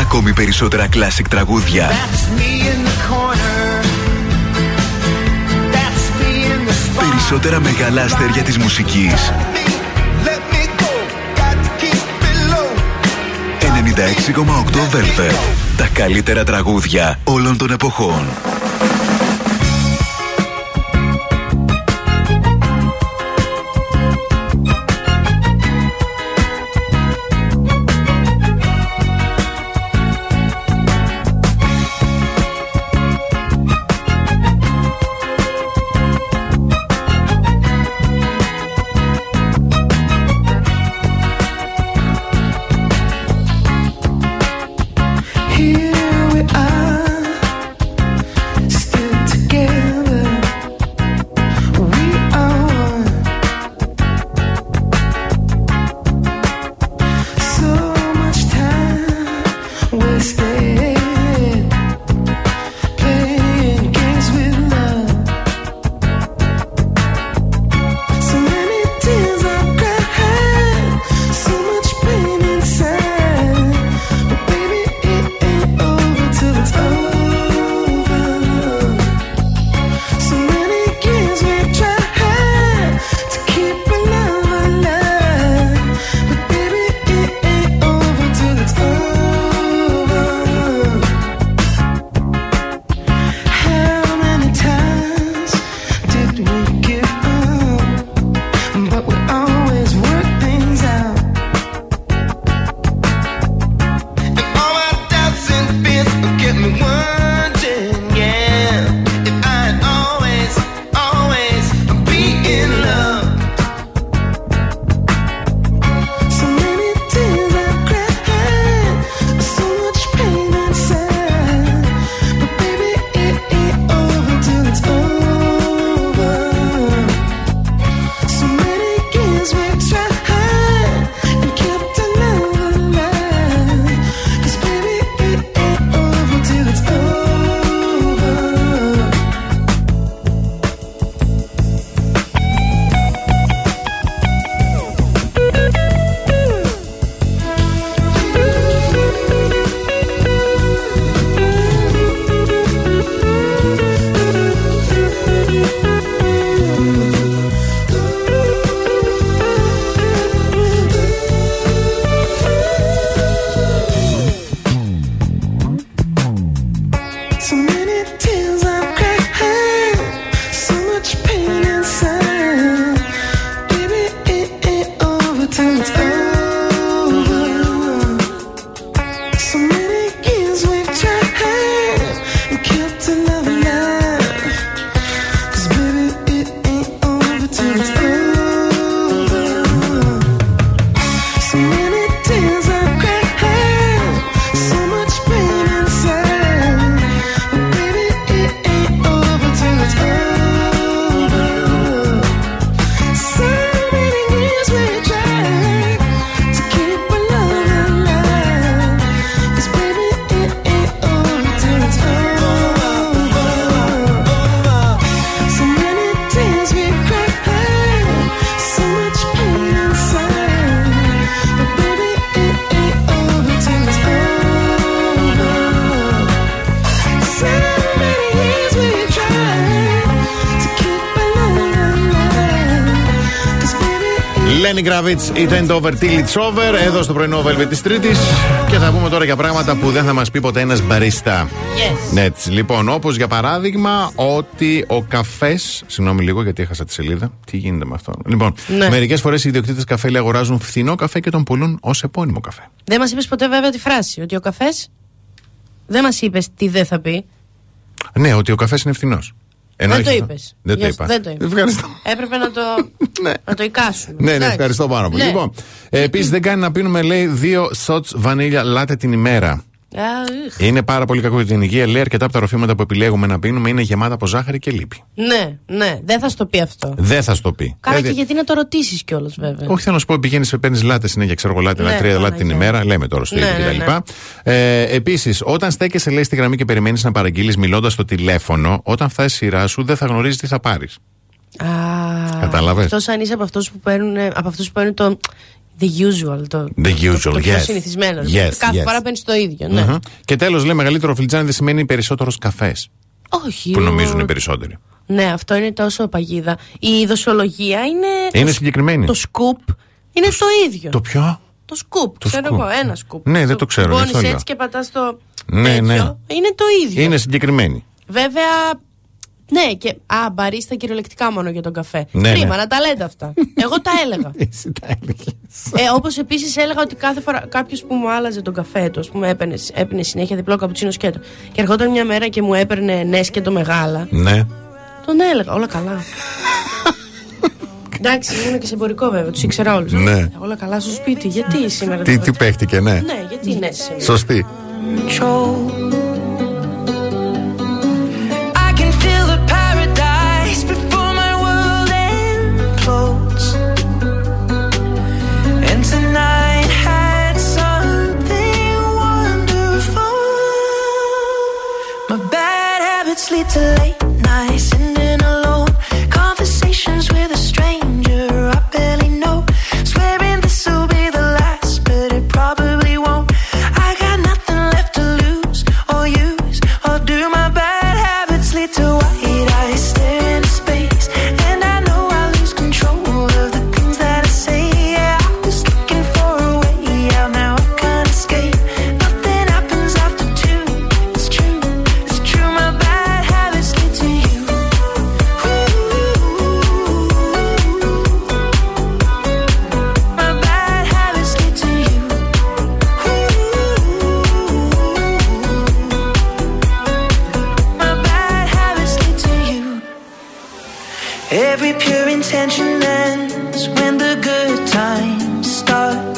Ακόμη περισσότερα classic τραγούδια. Περισσότερα μεγάλα αστέρια της μουσικής. ενενήντα έξι κόμμα οκτώ Velvet. Τα καλύτερα τραγούδια όλων των εποχών. Lenny Kravitz, It Ain't Over Till It's Over, εδώ στο πρωινό Velvet της Τρίτης. Και θα πούμε τώρα για πράγματα που δεν θα μας πει ποτέ ένας μπαρίστα. Yes. Έτσι, λοιπόν, όπως για παράδειγμα ότι ο καφές. Συγγνώμη λίγο γιατί έχασα τη σελίδα. Τι γίνεται με αυτό. Λοιπόν, ναι. Μερικές φορές οι ιδιοκτήτες καφέ λέει, αγοράζουν φθηνό καφέ και τον πουλούν ως επώνυμο καφέ. Δεν μας είπες ποτέ βέβαια τη φράση, ότι ο καφές. Δεν μας είπες τι δεν θα πει. Ναι, ότι ο καφές είναι φθηνός. Ενώ δεν το είπες. Δεν το είπα. Δεν το είπα. Ευχαριστώ. Έπρεπε να το, να το εικάσουμε. Ναι, ναι, ευχαριστώ πάρα πολύ. Ναι. Λοιπόν, επίσης δεν κάνει να πίνουμε, λέει, δύο shots βανίλια λάτε την ημέρα. Είναι πάρα πολύ κακό για την υγεία. Λέει, αρκετά από τα ροφήματα που επιλέγουμε να πίνουμε είναι γεμάτα από ζάχαρη και λίπη. Ναι, ναι, δεν θα στο πει αυτό. Δεν θα στο πει. Καλά, και γιατί να το ρωτήσεις κιόλας, βέβαια. Όχι, θέλω να σου πω, πηγαίνεις και παίρνεις λάτες, είναι για ξέρω λάτε, ναι, τρία λάτε την ημέρα. Λέμε τώρα στο ίδιο κτλ. Επίσης, όταν στέκεσαι, λέει, στη γραμμή και περιμένεις να παραγγείλεις μιλώντας στο τηλέφωνο, όταν φτάσεις στη σειρά σου δεν θα γνωρίζεις τι θα πάρεις. Κατάλαβες. Εκτός αν είσαι από αυτούς που παίρνουν το. The usual, το, The usual, το, το yes. πιο συνηθισμένο. Yes, κάθε yes. φορά παίρνει το ίδιο. Ναι. Mm-hmm. Και τέλος, λέει, μεγαλύτερο φλιτζάνι δεν σημαίνει περισσότερος καφές. Όχι. Που νομίζουν οι περισσότεροι. Ναι, αυτό είναι τόσο παγίδα. Η δοσολογία είναι. Είναι το, συγκεκριμένη. Το σκουπ είναι το, το ίδιο. Το ποιο? Το σκουπ. Το ξέρω σκουπ. Εγώ, ένα σκουπ. Ναι, δεν το ξέρω. Το κουμπώνεις έτσι και πατάς το. Ναι, τέτοιο. Ναι. Είναι το ίδιο. Είναι συγκεκριμένη. Βέβαια. Ναι, και α, μπαρίστα κυριολεκτικά μόνο για τον καφέ. Ναι, κρίμα, ναι. Να τα λέτε αυτά. Εγώ τα έλεγα. Εσύ τα έλεγες. Όπως επίσης έλεγα ότι κάθε φορά κάποιος που μου άλλαζε τον καφέ του, ας πούμε, έπαιρνε, έπαιρνε συνέχεια διπλό καπουτσίνο σκέτο. Και ερχόταν μια μέρα και μου έπαιρνε νέσκετο μεγάλα. Ναι. Τον έλεγα. Όλα καλά. Εντάξει, ήμουν και σε εμπορικό βέβαια, τους ήξερα όλους. Ναι. Όλα καλά στο σπίτι. Γιατί σήμερα. Τι, τι παίχτηκε, ναι. Ναι, γιατί ναι. Σωστή. Lead to late nights, sitting alone, conversations with a stranger I barely know, swearing this will be the last, but it probably won't. I got nothing left to lose or use, or do my bad habits lead to white eyes staring into space, and I know I lose control of the things that I say. Yeah, I was looking for a way out, now I can't escape. Nothing happens after two, it's true, it's true, my bad. Every pure intention ends when the good times start.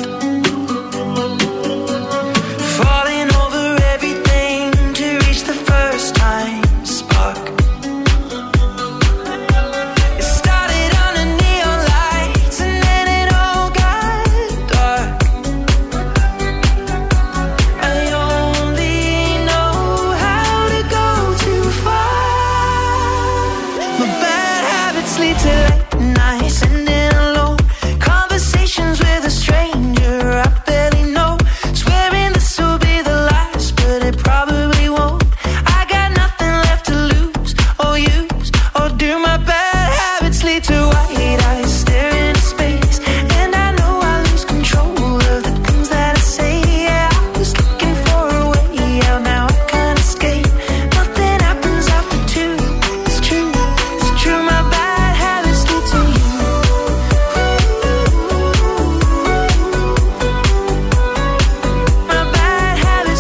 Falling over everything to reach the first time spark. It started under neon lights and then it all got dark. I only know how to go too far. My bad lead to late nights, sitting alone, conversations with a stranger I barely know, swearing this will be the last, but it probably won't. I got nothing left to lose or use, or do my bad habits lead to white eyes staring into space, and I know I lose control of the things that I say. Yeah, I was looking for a way out, now I can't escape. Nothing happens after two, it's true, it's true, my bad.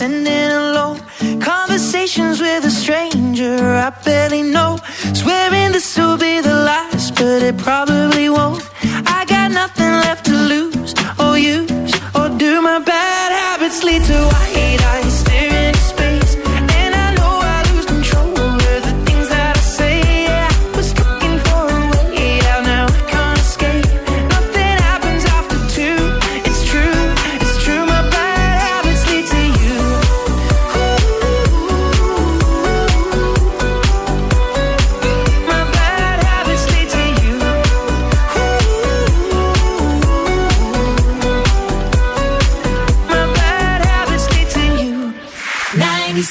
Sending alone, conversations with a stranger I barely know, swearing this will be the last, but it probably won't. I got nothing left to lose or use, or do my bad habits lead to white eyes staring into space, and I know I lose control of the things that I say. Yeah, I was looking for a way out, now I can't escape. Nothing happens after two, it's true, it's true, my bad habits lead to you. Ooh.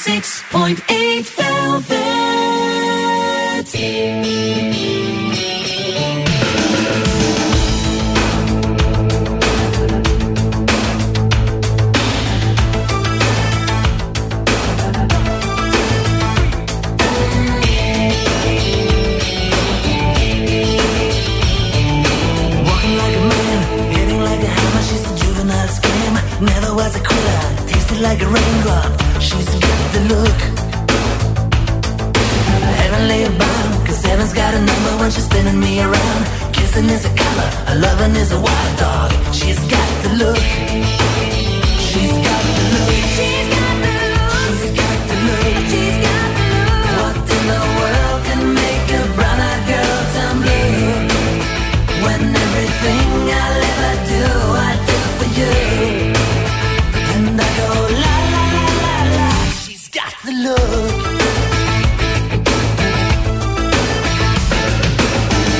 εκατόν έξι κόμμα οκτώ Velvet. Never was a quitter, tasted like a raindrop. She's got the look. Heaven lay bound, cause heaven's got a number when she's spinning me around. Kissing is a color, a loving is a wild dog. She's got the look. She's got the look. She's got the look. She's got the look. She's got the look. What in the world can make a brown-eyed girl turn blue? When everything I'll ever do, I do for you. Look.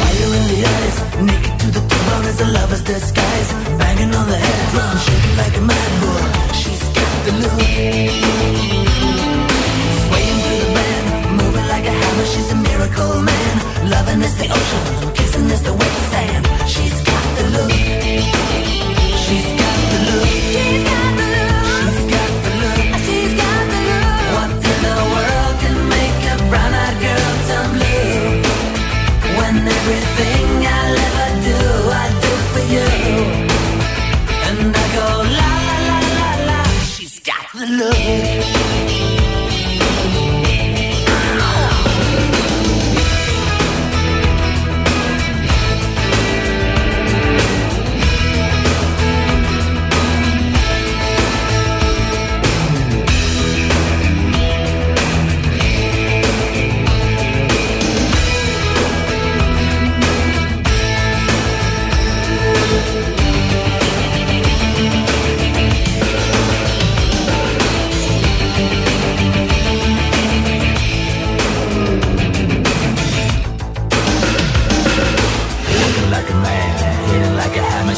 Fire in the eyes, naked to the core as a lover's disguise. Banging on the head drum, shaking like a mad bull. She's got the look. Swaying through the band, moving like a hammer. She's a miracle man. Loving is the ocean, kissing is the wet sand. She's got the look. She's got the look. She's got the look. She's got the look. She's got the look. The world can make a brown-eyed girl turn blue. When everything I'll ever do, I do for you. And I go la la la la la. She's got the look.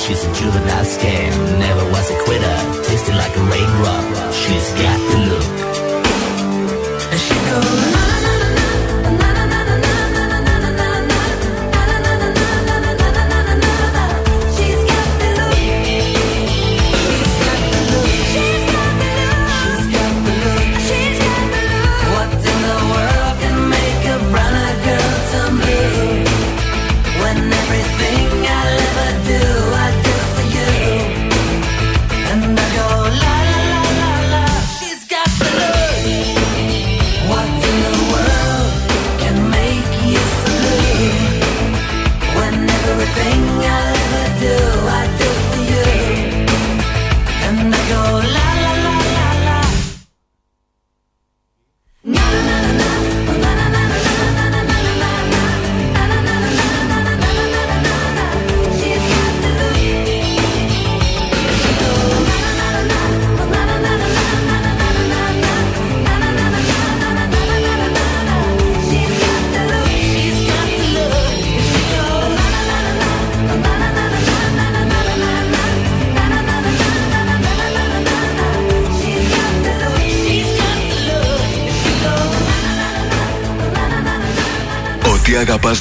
She's a juvenile scam, never was a quitter, tasted like a raindrop. She's got the look. And she goes na na na na na na na na na na na na na na na. She's got the look. She's got the look. She's got the look. She's got the look. She's got the look. What in the world can make a brown-eyed girl turn blue? When everything I'll ever do. Αγαπάς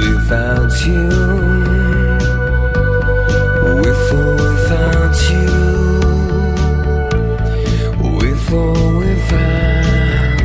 Without you, with or without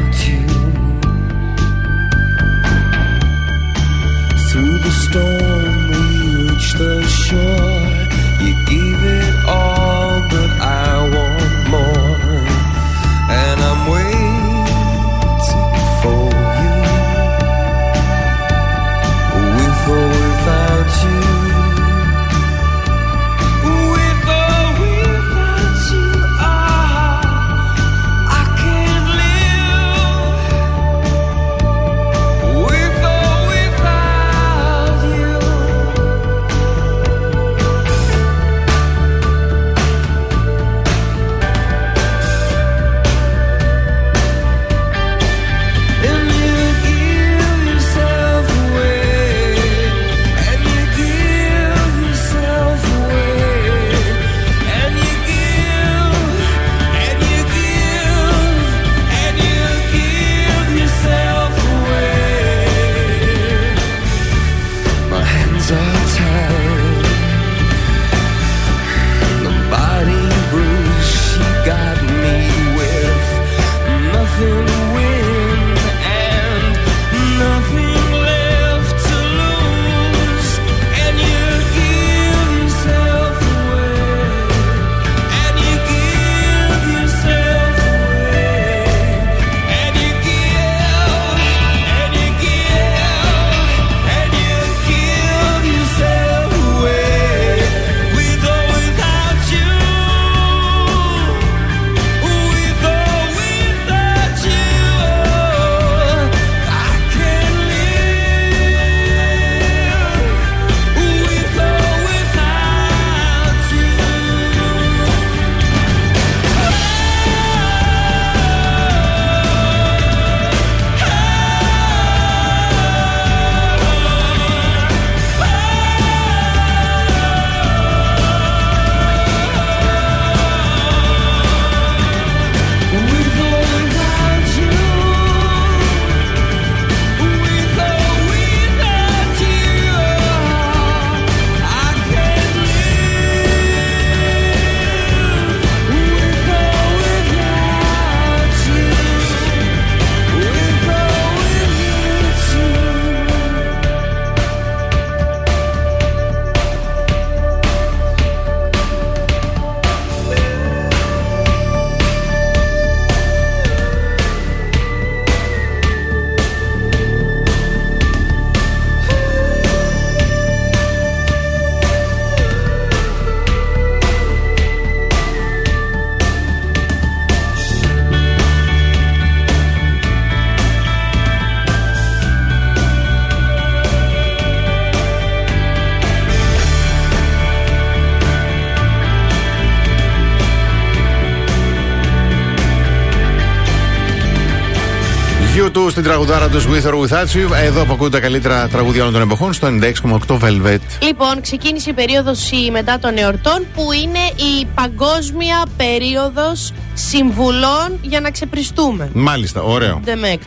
του στην τραγουδάρα του With or Without You. Εδώ που ακούνε τα καλύτερα τραγούδια όλων των εποχών, στο ενενήντα έξι κόμμα οκτώ Velvet. Λοιπόν, ξεκίνησε η περίοδος μετά των εορτών, που είναι η παγκόσμια περίοδος συμβουλών για να ξεπριστούμε. Μάλιστα, ωραίο.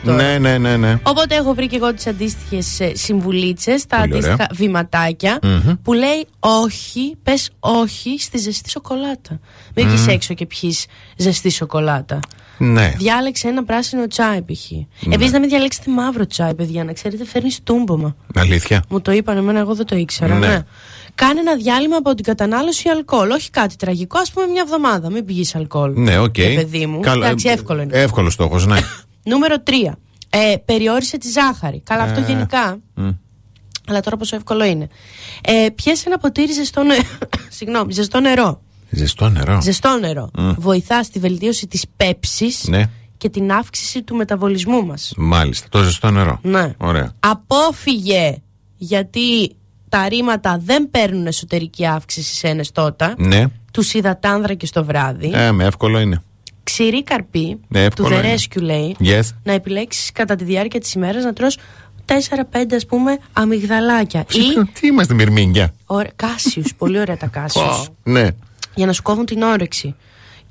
Ναι, ναι, ναι, ναι. Οπότε έχω βρει και εγώ τις αντίστοιχες συμβουλίτσες, τα πολύ αντίστοιχα ωραία βηματάκια, mm-hmm, που λέει όχι, πες όχι στη ζεστή σοκολάτα. Mm-hmm. Μην βγεις έξω και πιείς ζεστή σοκολάτα. Ναι. Διάλεξε ένα πράσινο τσάι, π.χ. Ναι. Επίσης, να μην διαλέξετε μαύρο τσάι, παιδιά, να ξέρετε, φέρνει τούμπομα. Αλήθεια. Μου το είπαν εμένα, εγώ δεν το ήξερα. Ναι. Ναι. Κάνε ένα διάλειμμα από την κατανάλωση αλκοόλ. Όχι κάτι τραγικό, ας πούμε μια εβδομάδα. Μην πηγείς αλκοόλ. Ναι, οκ. Okay. Και παιδί μου. Καλ... Εντάξει, εύκολο είναι. Εύκολο στόχος, ναι. Νούμερο τρία. Ε, περιόρισε τη ζάχαρη. Καλά, ε... αυτό γενικά. Mm. Αλλά τώρα πόσο εύκολο είναι. Ε, πιέσαι ένα ποτήρι ζεστό, νε... Συγγνώμη, ζεστό νερό. Ζεστό νερό. Ζεστό νερό. Mm. Βοηθά στη βελτίωση της πέψης, ναι, και την αύξηση του μεταβολισμού μας. Μάλιστα. Το ζεστό νερό. Ναι. Ωραία. Απόφυγε, γιατί τα ρήματα δεν παίρνουν εσωτερική αύξηση σε εναιστώτα, ναι, τους υδατάνθρακες το βράδυ. Ε, με εύκολο είναι. Ξηρή καρπή, ε, του The Rescue, λέει, yes, να επιλέξεις κατά τη διάρκεια της ημέρας να τρως τέσσερα πέντε, ας πούμε, αμυγδαλάκια. Ή... Τι είμαστε, μυρμήγκια. Ωρα... Κάσιους, πολύ ωραία τα κάσιους. Oh, ναι. Για να σου κόβουν την όρεξη.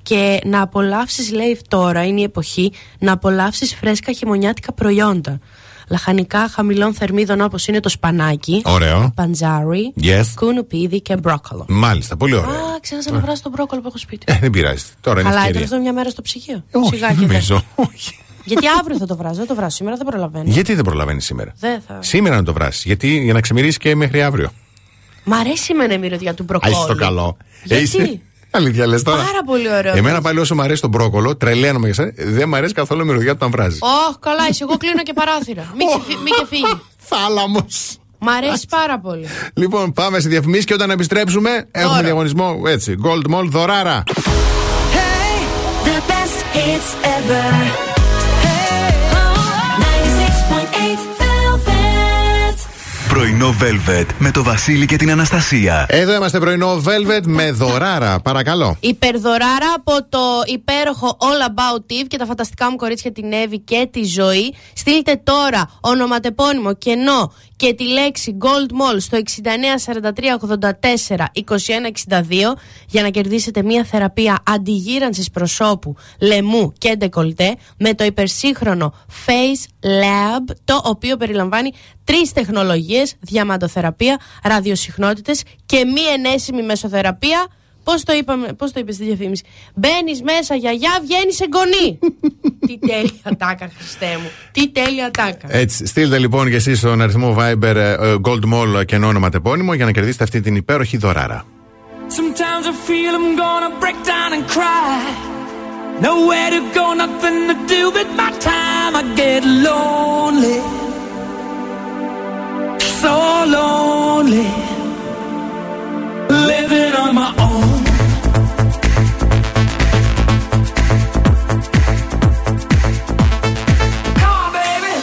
Και να απολαύσεις, λέει, τώρα είναι η εποχή, να απολαύσεις φρέσκα χειμωνιάτικα προϊόντα. Λαχανικά χαμηλών θερμίδων, όπως είναι το σπανάκι, ωραίο, παντζάρι, yes, κουνουπίδι και μπρόκολο. Μάλιστα, πολύ ωραίο. Α, ξέχασα να βράσω τον μπρόκολο που έχω σπίτι. Ε, δεν πειράζει. Τώρα είναι ευκαιρία. Καλά, ήταν αυτό μια μέρα στο ψυγείο. Σιγά και δεν. Όχι. Γιατί αύριο θα το βράσω, δεν το βράσω σήμερα, δεν προλαβαίνω. Γιατί δεν προλαβαίνει σήμερα. Δεν θα... Σήμερα να το βράσεις, γιατί για να ξεμυρίσει και μέχρι αύριο. Μ' αρέσει εμένα η μυρωδιά του μπρόκολου. Α, είσαι το καλό. Γιατί? Αλήθεια, λες τώρα. Πάρα πολύ ωραίο. Εμένα πάλι όσο μου αρέσει το μπρόκολο, τρελαίνομαι για εσένα, δεν μου αρέσει καθόλου η μυρωδιά του όταν βράζει. Ωχ, καλά, είσαι. Εγώ κλείνω και παράθυρα. Μην και φύγει. Θάλαμος. Μ' αρέσει πάρα πολύ. Λοιπόν, πάμε σε διαφημίσεις και όταν επιστρέψουμε, έχουμε διαγωνισμό. Έτσι. Gold Mall δωράρα. Πρωινό Velvet με το Βασίλη και την Αναστασία. Εδώ είμαστε, πρωινό Velvet με δωράρα. Παρακαλώ. Υπερδωράρα από το υπέροχο All About Eve και τα φανταστικά μου κορίτσια, την Εύη και τη Ζωή. Στείλτε τώρα ονοματεπώνυμο, κενό και τη λέξη Gold Mall στο εξήντα εννέα σαράντα τρία ογδόντα τέσσερα είκοσι ένα εξήντα δύο για να κερδίσετε μια θεραπεία αντιγύρανσης προσώπου, λαιμού και ντεκολτέ με το υπερσύγχρονο Face Lab, το οποίο περιλαμβάνει τρεις τεχνολογίες: διαμαντοθεραπεία, ραδιοσυχνότητες και μη ενέσιμη μεσοθεραπεία. Πώς το, το είπες στη διαφήμιση? Μπαίνεις μέσα γιαγιά, βγαίνεις εγγονή. Τι τέλεια τάκα, Χριστέ μου. Τι τέλεια τάκα. Έτσι, στείλτε λοιπόν και εσείς στον αριθμό Viber Gold Mall και ένα όνομα τεπώνυμο για να κερδίσετε αυτή την υπέροχη δωράρα. So lonely, living on my own. Come on, baby.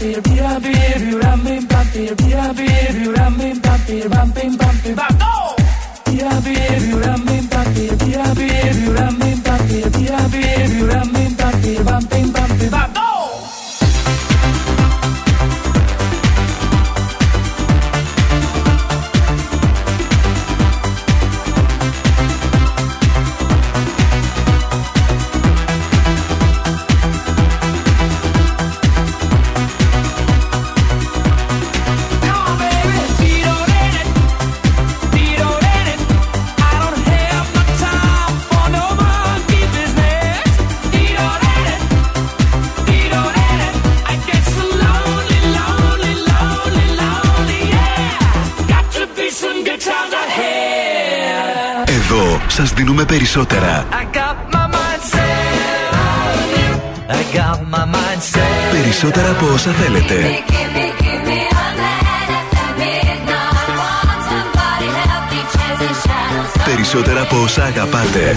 bam bam bam bam bam bam bam bam bam go. Bam bam bam bam bam bam bam go. Σας δίνουμε περισσότερα. Περισσότερα από όσα θέλετε. Περισσότερα από όσα αγαπάτε.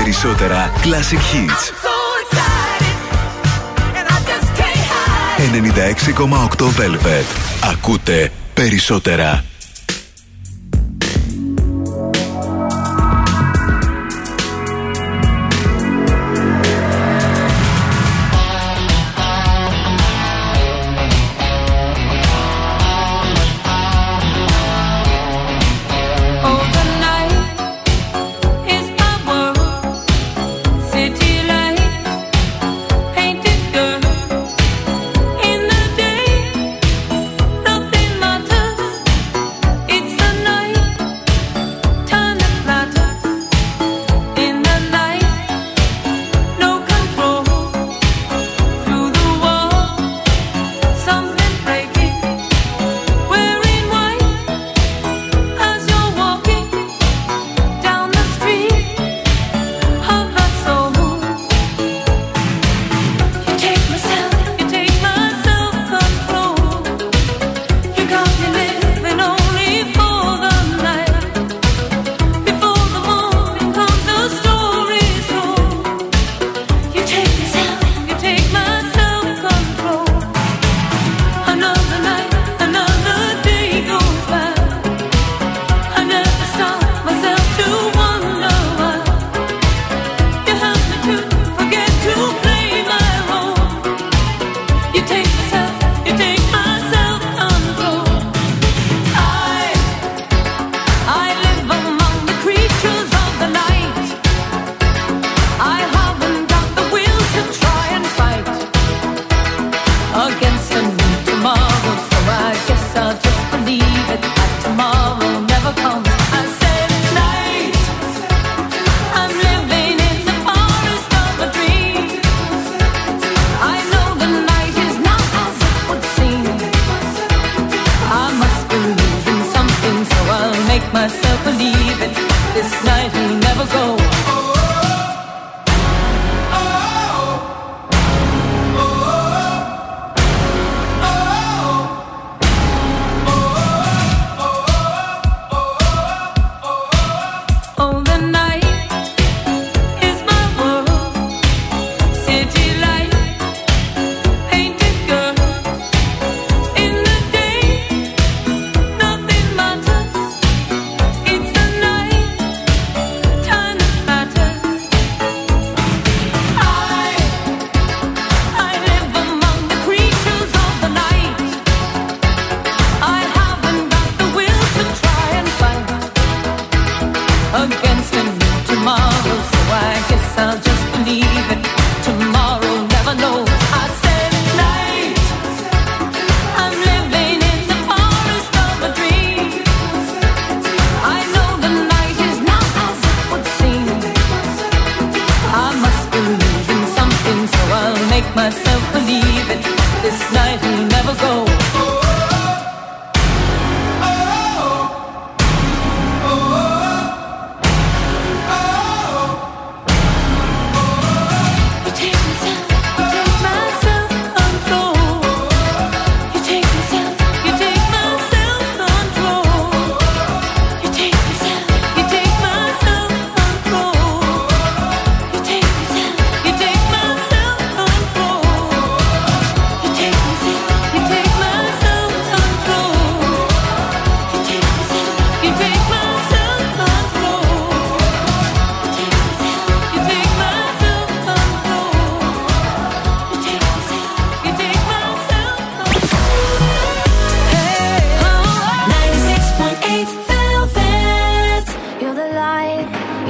Περισσότερα classic hits. ενενήντα έξι κόμμα οκτώ Velvet. Ακούτε περισσότερα. Take my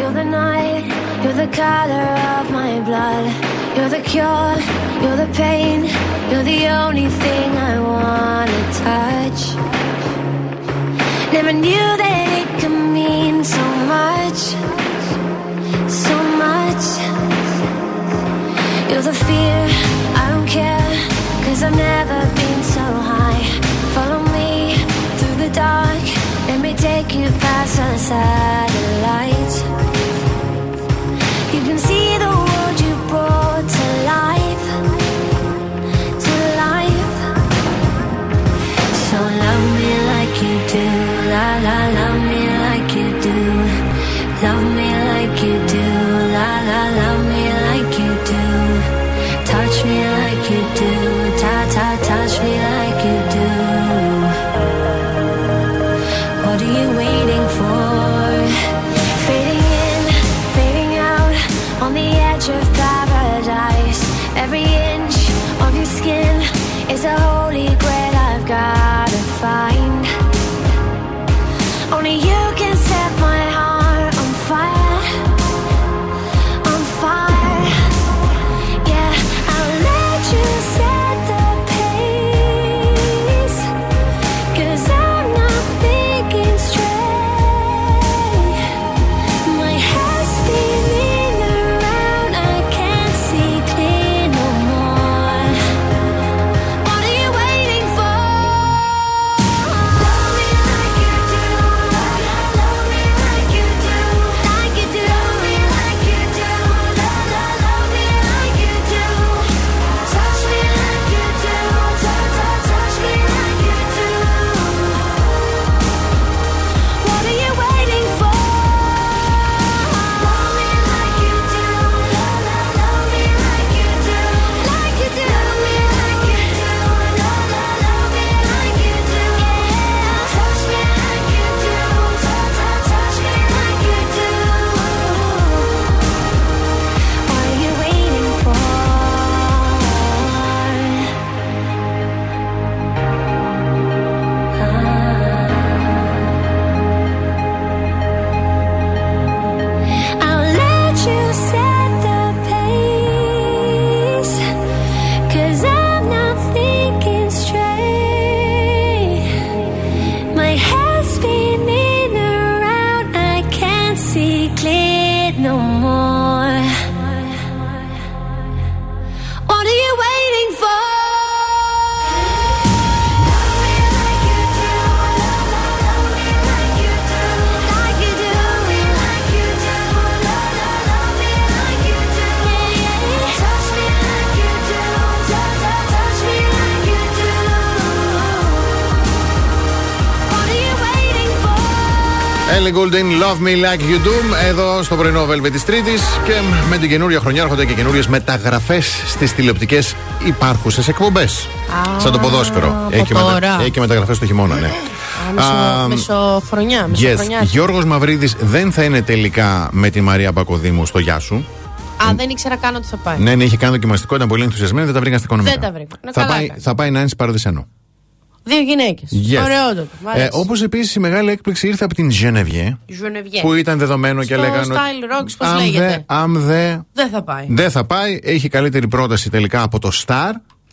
You're the night, you're the color of my blood. You're the cure, you're the pain. You're the only thing I wanna touch. Never knew that it could mean so much, so much. You're the fear, I don't care, 'cause I've never been so high. Follow me through the dark, let me take you past our satellites. You can see the world you brought to life, to life. So love me like you do, la la, love me like you do. Love me like you do, la la, love me like you do. Touch me like you do, ta ta, touch me like you do. What are you waiting for? Fading in, fading out, on the edge of paradise. Every inch of your skin is a holy grail I've gotta find. Only you can set my heart on fire, on fire. Yeah, I'll let you set the pace, 'cause I'm not thinking straight. My head's spinning around, I can't see clear no more. What are you waiting for? Love me like you do, love me like you do, like you do, love me like you do, la la, love me like you do, touch me like you do, ta ta, touch me like you do. What are you waiting for? Love me like you do, la la, love me like you do, like you do, love me like you do, la la, love me like you do, yeah. Touch me like you do, ta ta, touch me like you do. What are you waiting for? I'll let you set the pace, 'cause I'm not thinking straight. My head's spinning around, I can't see clear no more. What are you waiting for? Love me like you do, la la, love me like you do, like you do, love me like you do, la la, love me like you do, yeah. Touch me like you do, ta ta, touch me like you do. What are you waiting for? Ellie Goulding, Love Me Like You Do, εδώ στο πρωινό Velvet της Τρίτης. Και με την καινούρια χρονιά έρχονται και καινούριες μεταγραφές στις τηλεοπτικές υπάρχουσες εκπομπές. Σαν το ποδόσφαιρο. Έχει και, μετα... Έχει και μεταγραφές το χειμώνα, ναι. Α, μεσοχρονιά, μεσοχρονιά. Yes. Γιώργος Μαυρίδης δεν θα είναι τελικά με τη Μαρία Πακοδήμου στο Γεια σου. Α, δεν ήξερα καν ότι θα πάει. Ναι, ναι, είχε κάνει δοκιμαστικό, ήταν πολύ ενθουσιασμένη, δεν τα βρήκαν στην οικονομία. Δεν τα βρήκα. Ναι, Θα, καλά πάει, έκανε. θα πάει να είναι παραδεισανό. Δύο γυναίκες. Yes. Ωραιότατο. Μ' αρέσει. Ε, Όπως επίσης η μεγάλη έκπληξη ήρθε από την Genevieve, Genevieve. που ήταν δεδομένο και λέγανε. Στο Style Rocks, πώς λέγεται. Αν δε. Δεν θα πάει. Δεν θα πάει. Έχει καλύτερη πρόταση τελικά από το Star.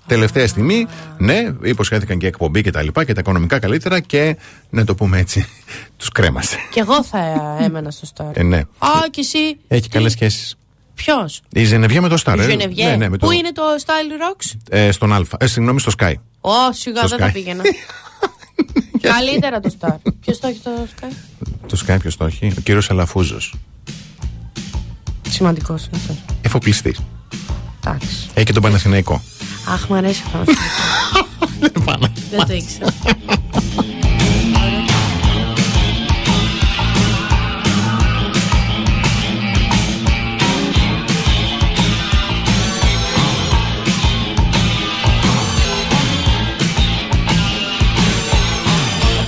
Τελευταία στιγμή, ναι, υποσχέθηκαν και εκπομπή και τα λοιπά και τα οικονομικά καλύτερα και, να το πούμε έτσι, τους κρέμασε. Κι εγώ θα έμενα στο Star. Ε, ναι. Α, κι εσύ. Έχει καλές σχέσεις. Ποιος? Η Γενεβιέ με το Star. Η Γενεβιέ. Ναι, ναι, με το... Πού είναι το Style Rocks? Ε, στον Α. Ε, συγγνώμη, στο Sky. Ω, oh, σιγά δεν θα πήγαινα. Καλύτερα το Star. Ποιος το έχει το Sky? Το Sky, ποιος το έχει? Ο κύριος Αλαφούζος. Σημαντικός. Εφοπλιστής. Εντάξει. Έχει και τον Παναθηναϊκό. Αχ, μ' αρέσει ο Παναθηναϊκός. Δεν το ήξερα.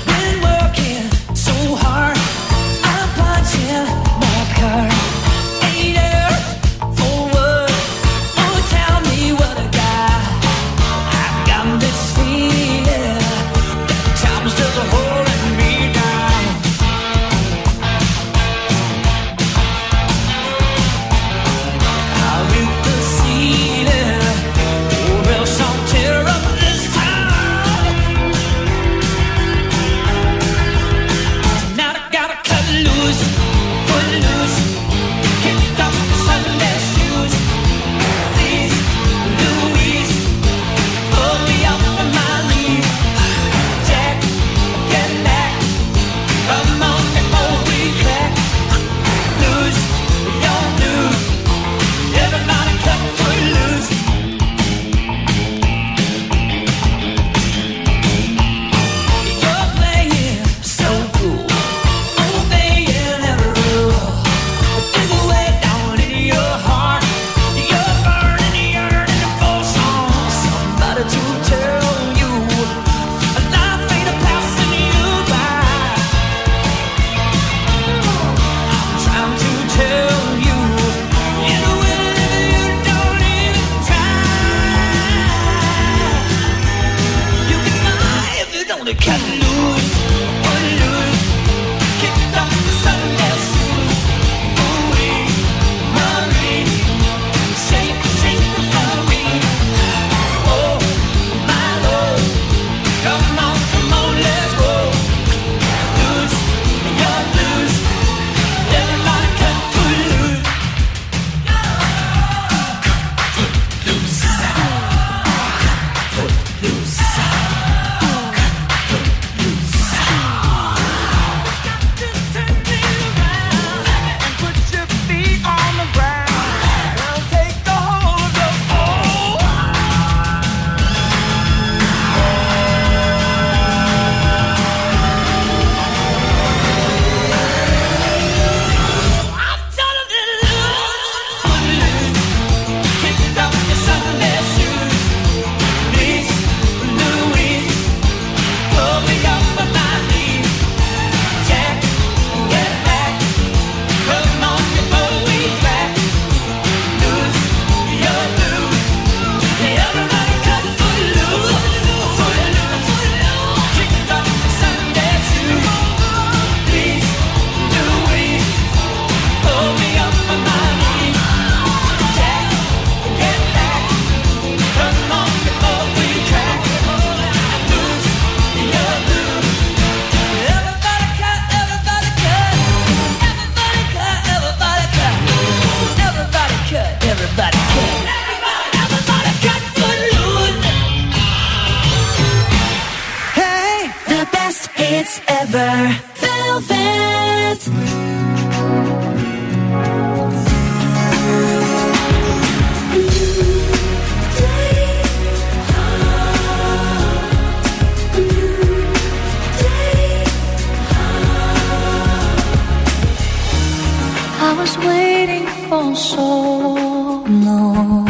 Been working so hard, I bought you my car. Ain't earth for wood. Oh, tell me what I got. I got this feeling that was waiting for so long,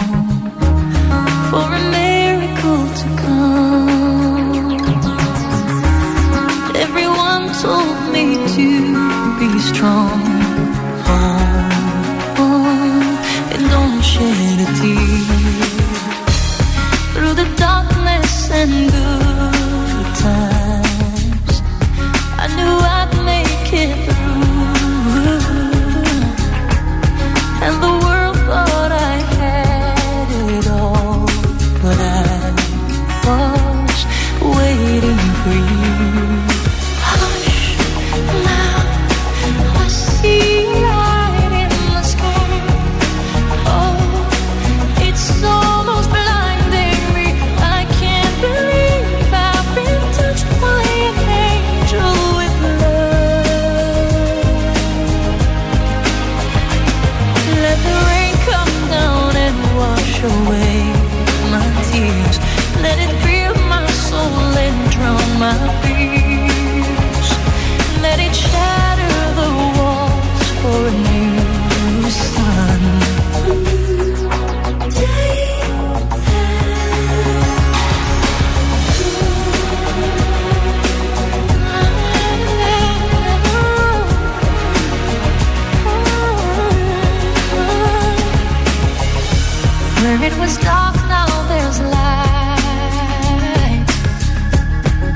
for a miracle to come. Everyone told me to be strong, on, on, and don't shed a tear. Through the darkness and good times, I knew I'd make it through. And the world thought I had it all, but I was waiting for you. Hush, now I see light in the sky. Oh, it's almost blinding me. I can't believe I've been touched by an angel with love. Let the rain come down and wash away my tears. Let it fill my soul and drown my fears. Let it shatter the walls for a new sun. Where it was dark, now there's light.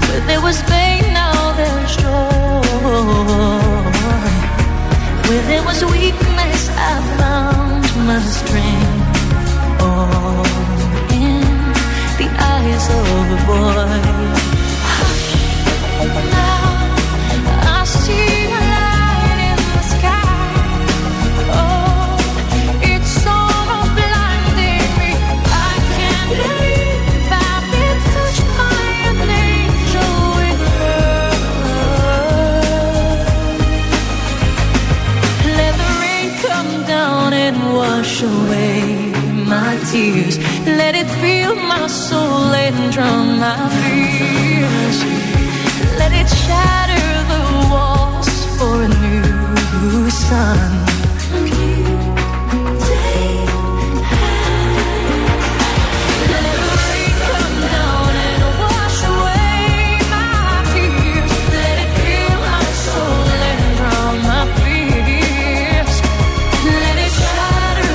Where there was pain, now there's joy. Where there was weakness, I found my strength. All in the eyes of a boy. Hush, now I see light. Away my tears, let it fill my soul and drown my fears. Let it shatter the walls for a new sun. A new day. Let the rain come down and wash away my tears. Let it fill my soul and drown my fears. Let it shatter.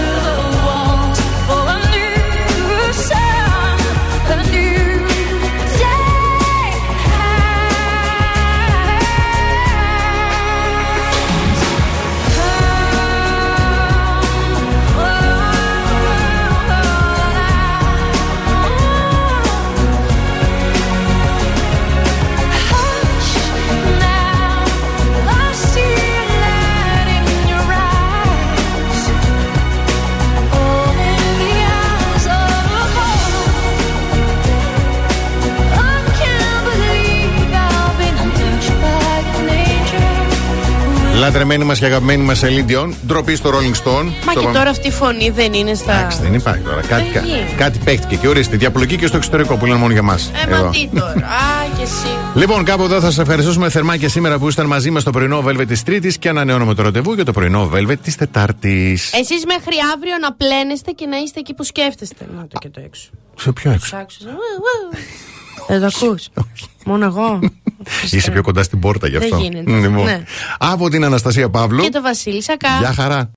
Λατρεμένη μας και αγαπημένη μας Σελίν Διόν, ντροπή στο Rolling Stone. Μα και πάμε... τώρα αυτή η φωνή δεν είναι στα. Εντάξει, δεν υπάρχει τώρα. Κάτι, κα... κάτι παίχτηκε. Και ορίστε, διαπλοκή και στο εξωτερικό που λένε μόνο για μας. Ε, μα τι τώρα. Α, και εσύ. Λοιπόν, κάπου εδώ θα σας ευχαριστούμε θερμά και σήμερα που ήσταν μαζί μας στο πρωινό Velvet της Τρίτης και ανανεώνουμε το ραντεβού για το πρωινό Velvet της Τετάρτης. Εσείς μέχρι αύριο να πλένεστε και να είστε εκεί που σκέφτεστε. Να το και το έξω. Σε ποιο έξω? Δεν το ακούς. Μόνο εγώ. Είσαι πιο κοντά στην πόρτα γι' αυτό. Δεν γίνεται. Λοιπόν. Ναι. Από την Αναστασία Παύλου και το Βασίλη Σακά. Γεια χαρά.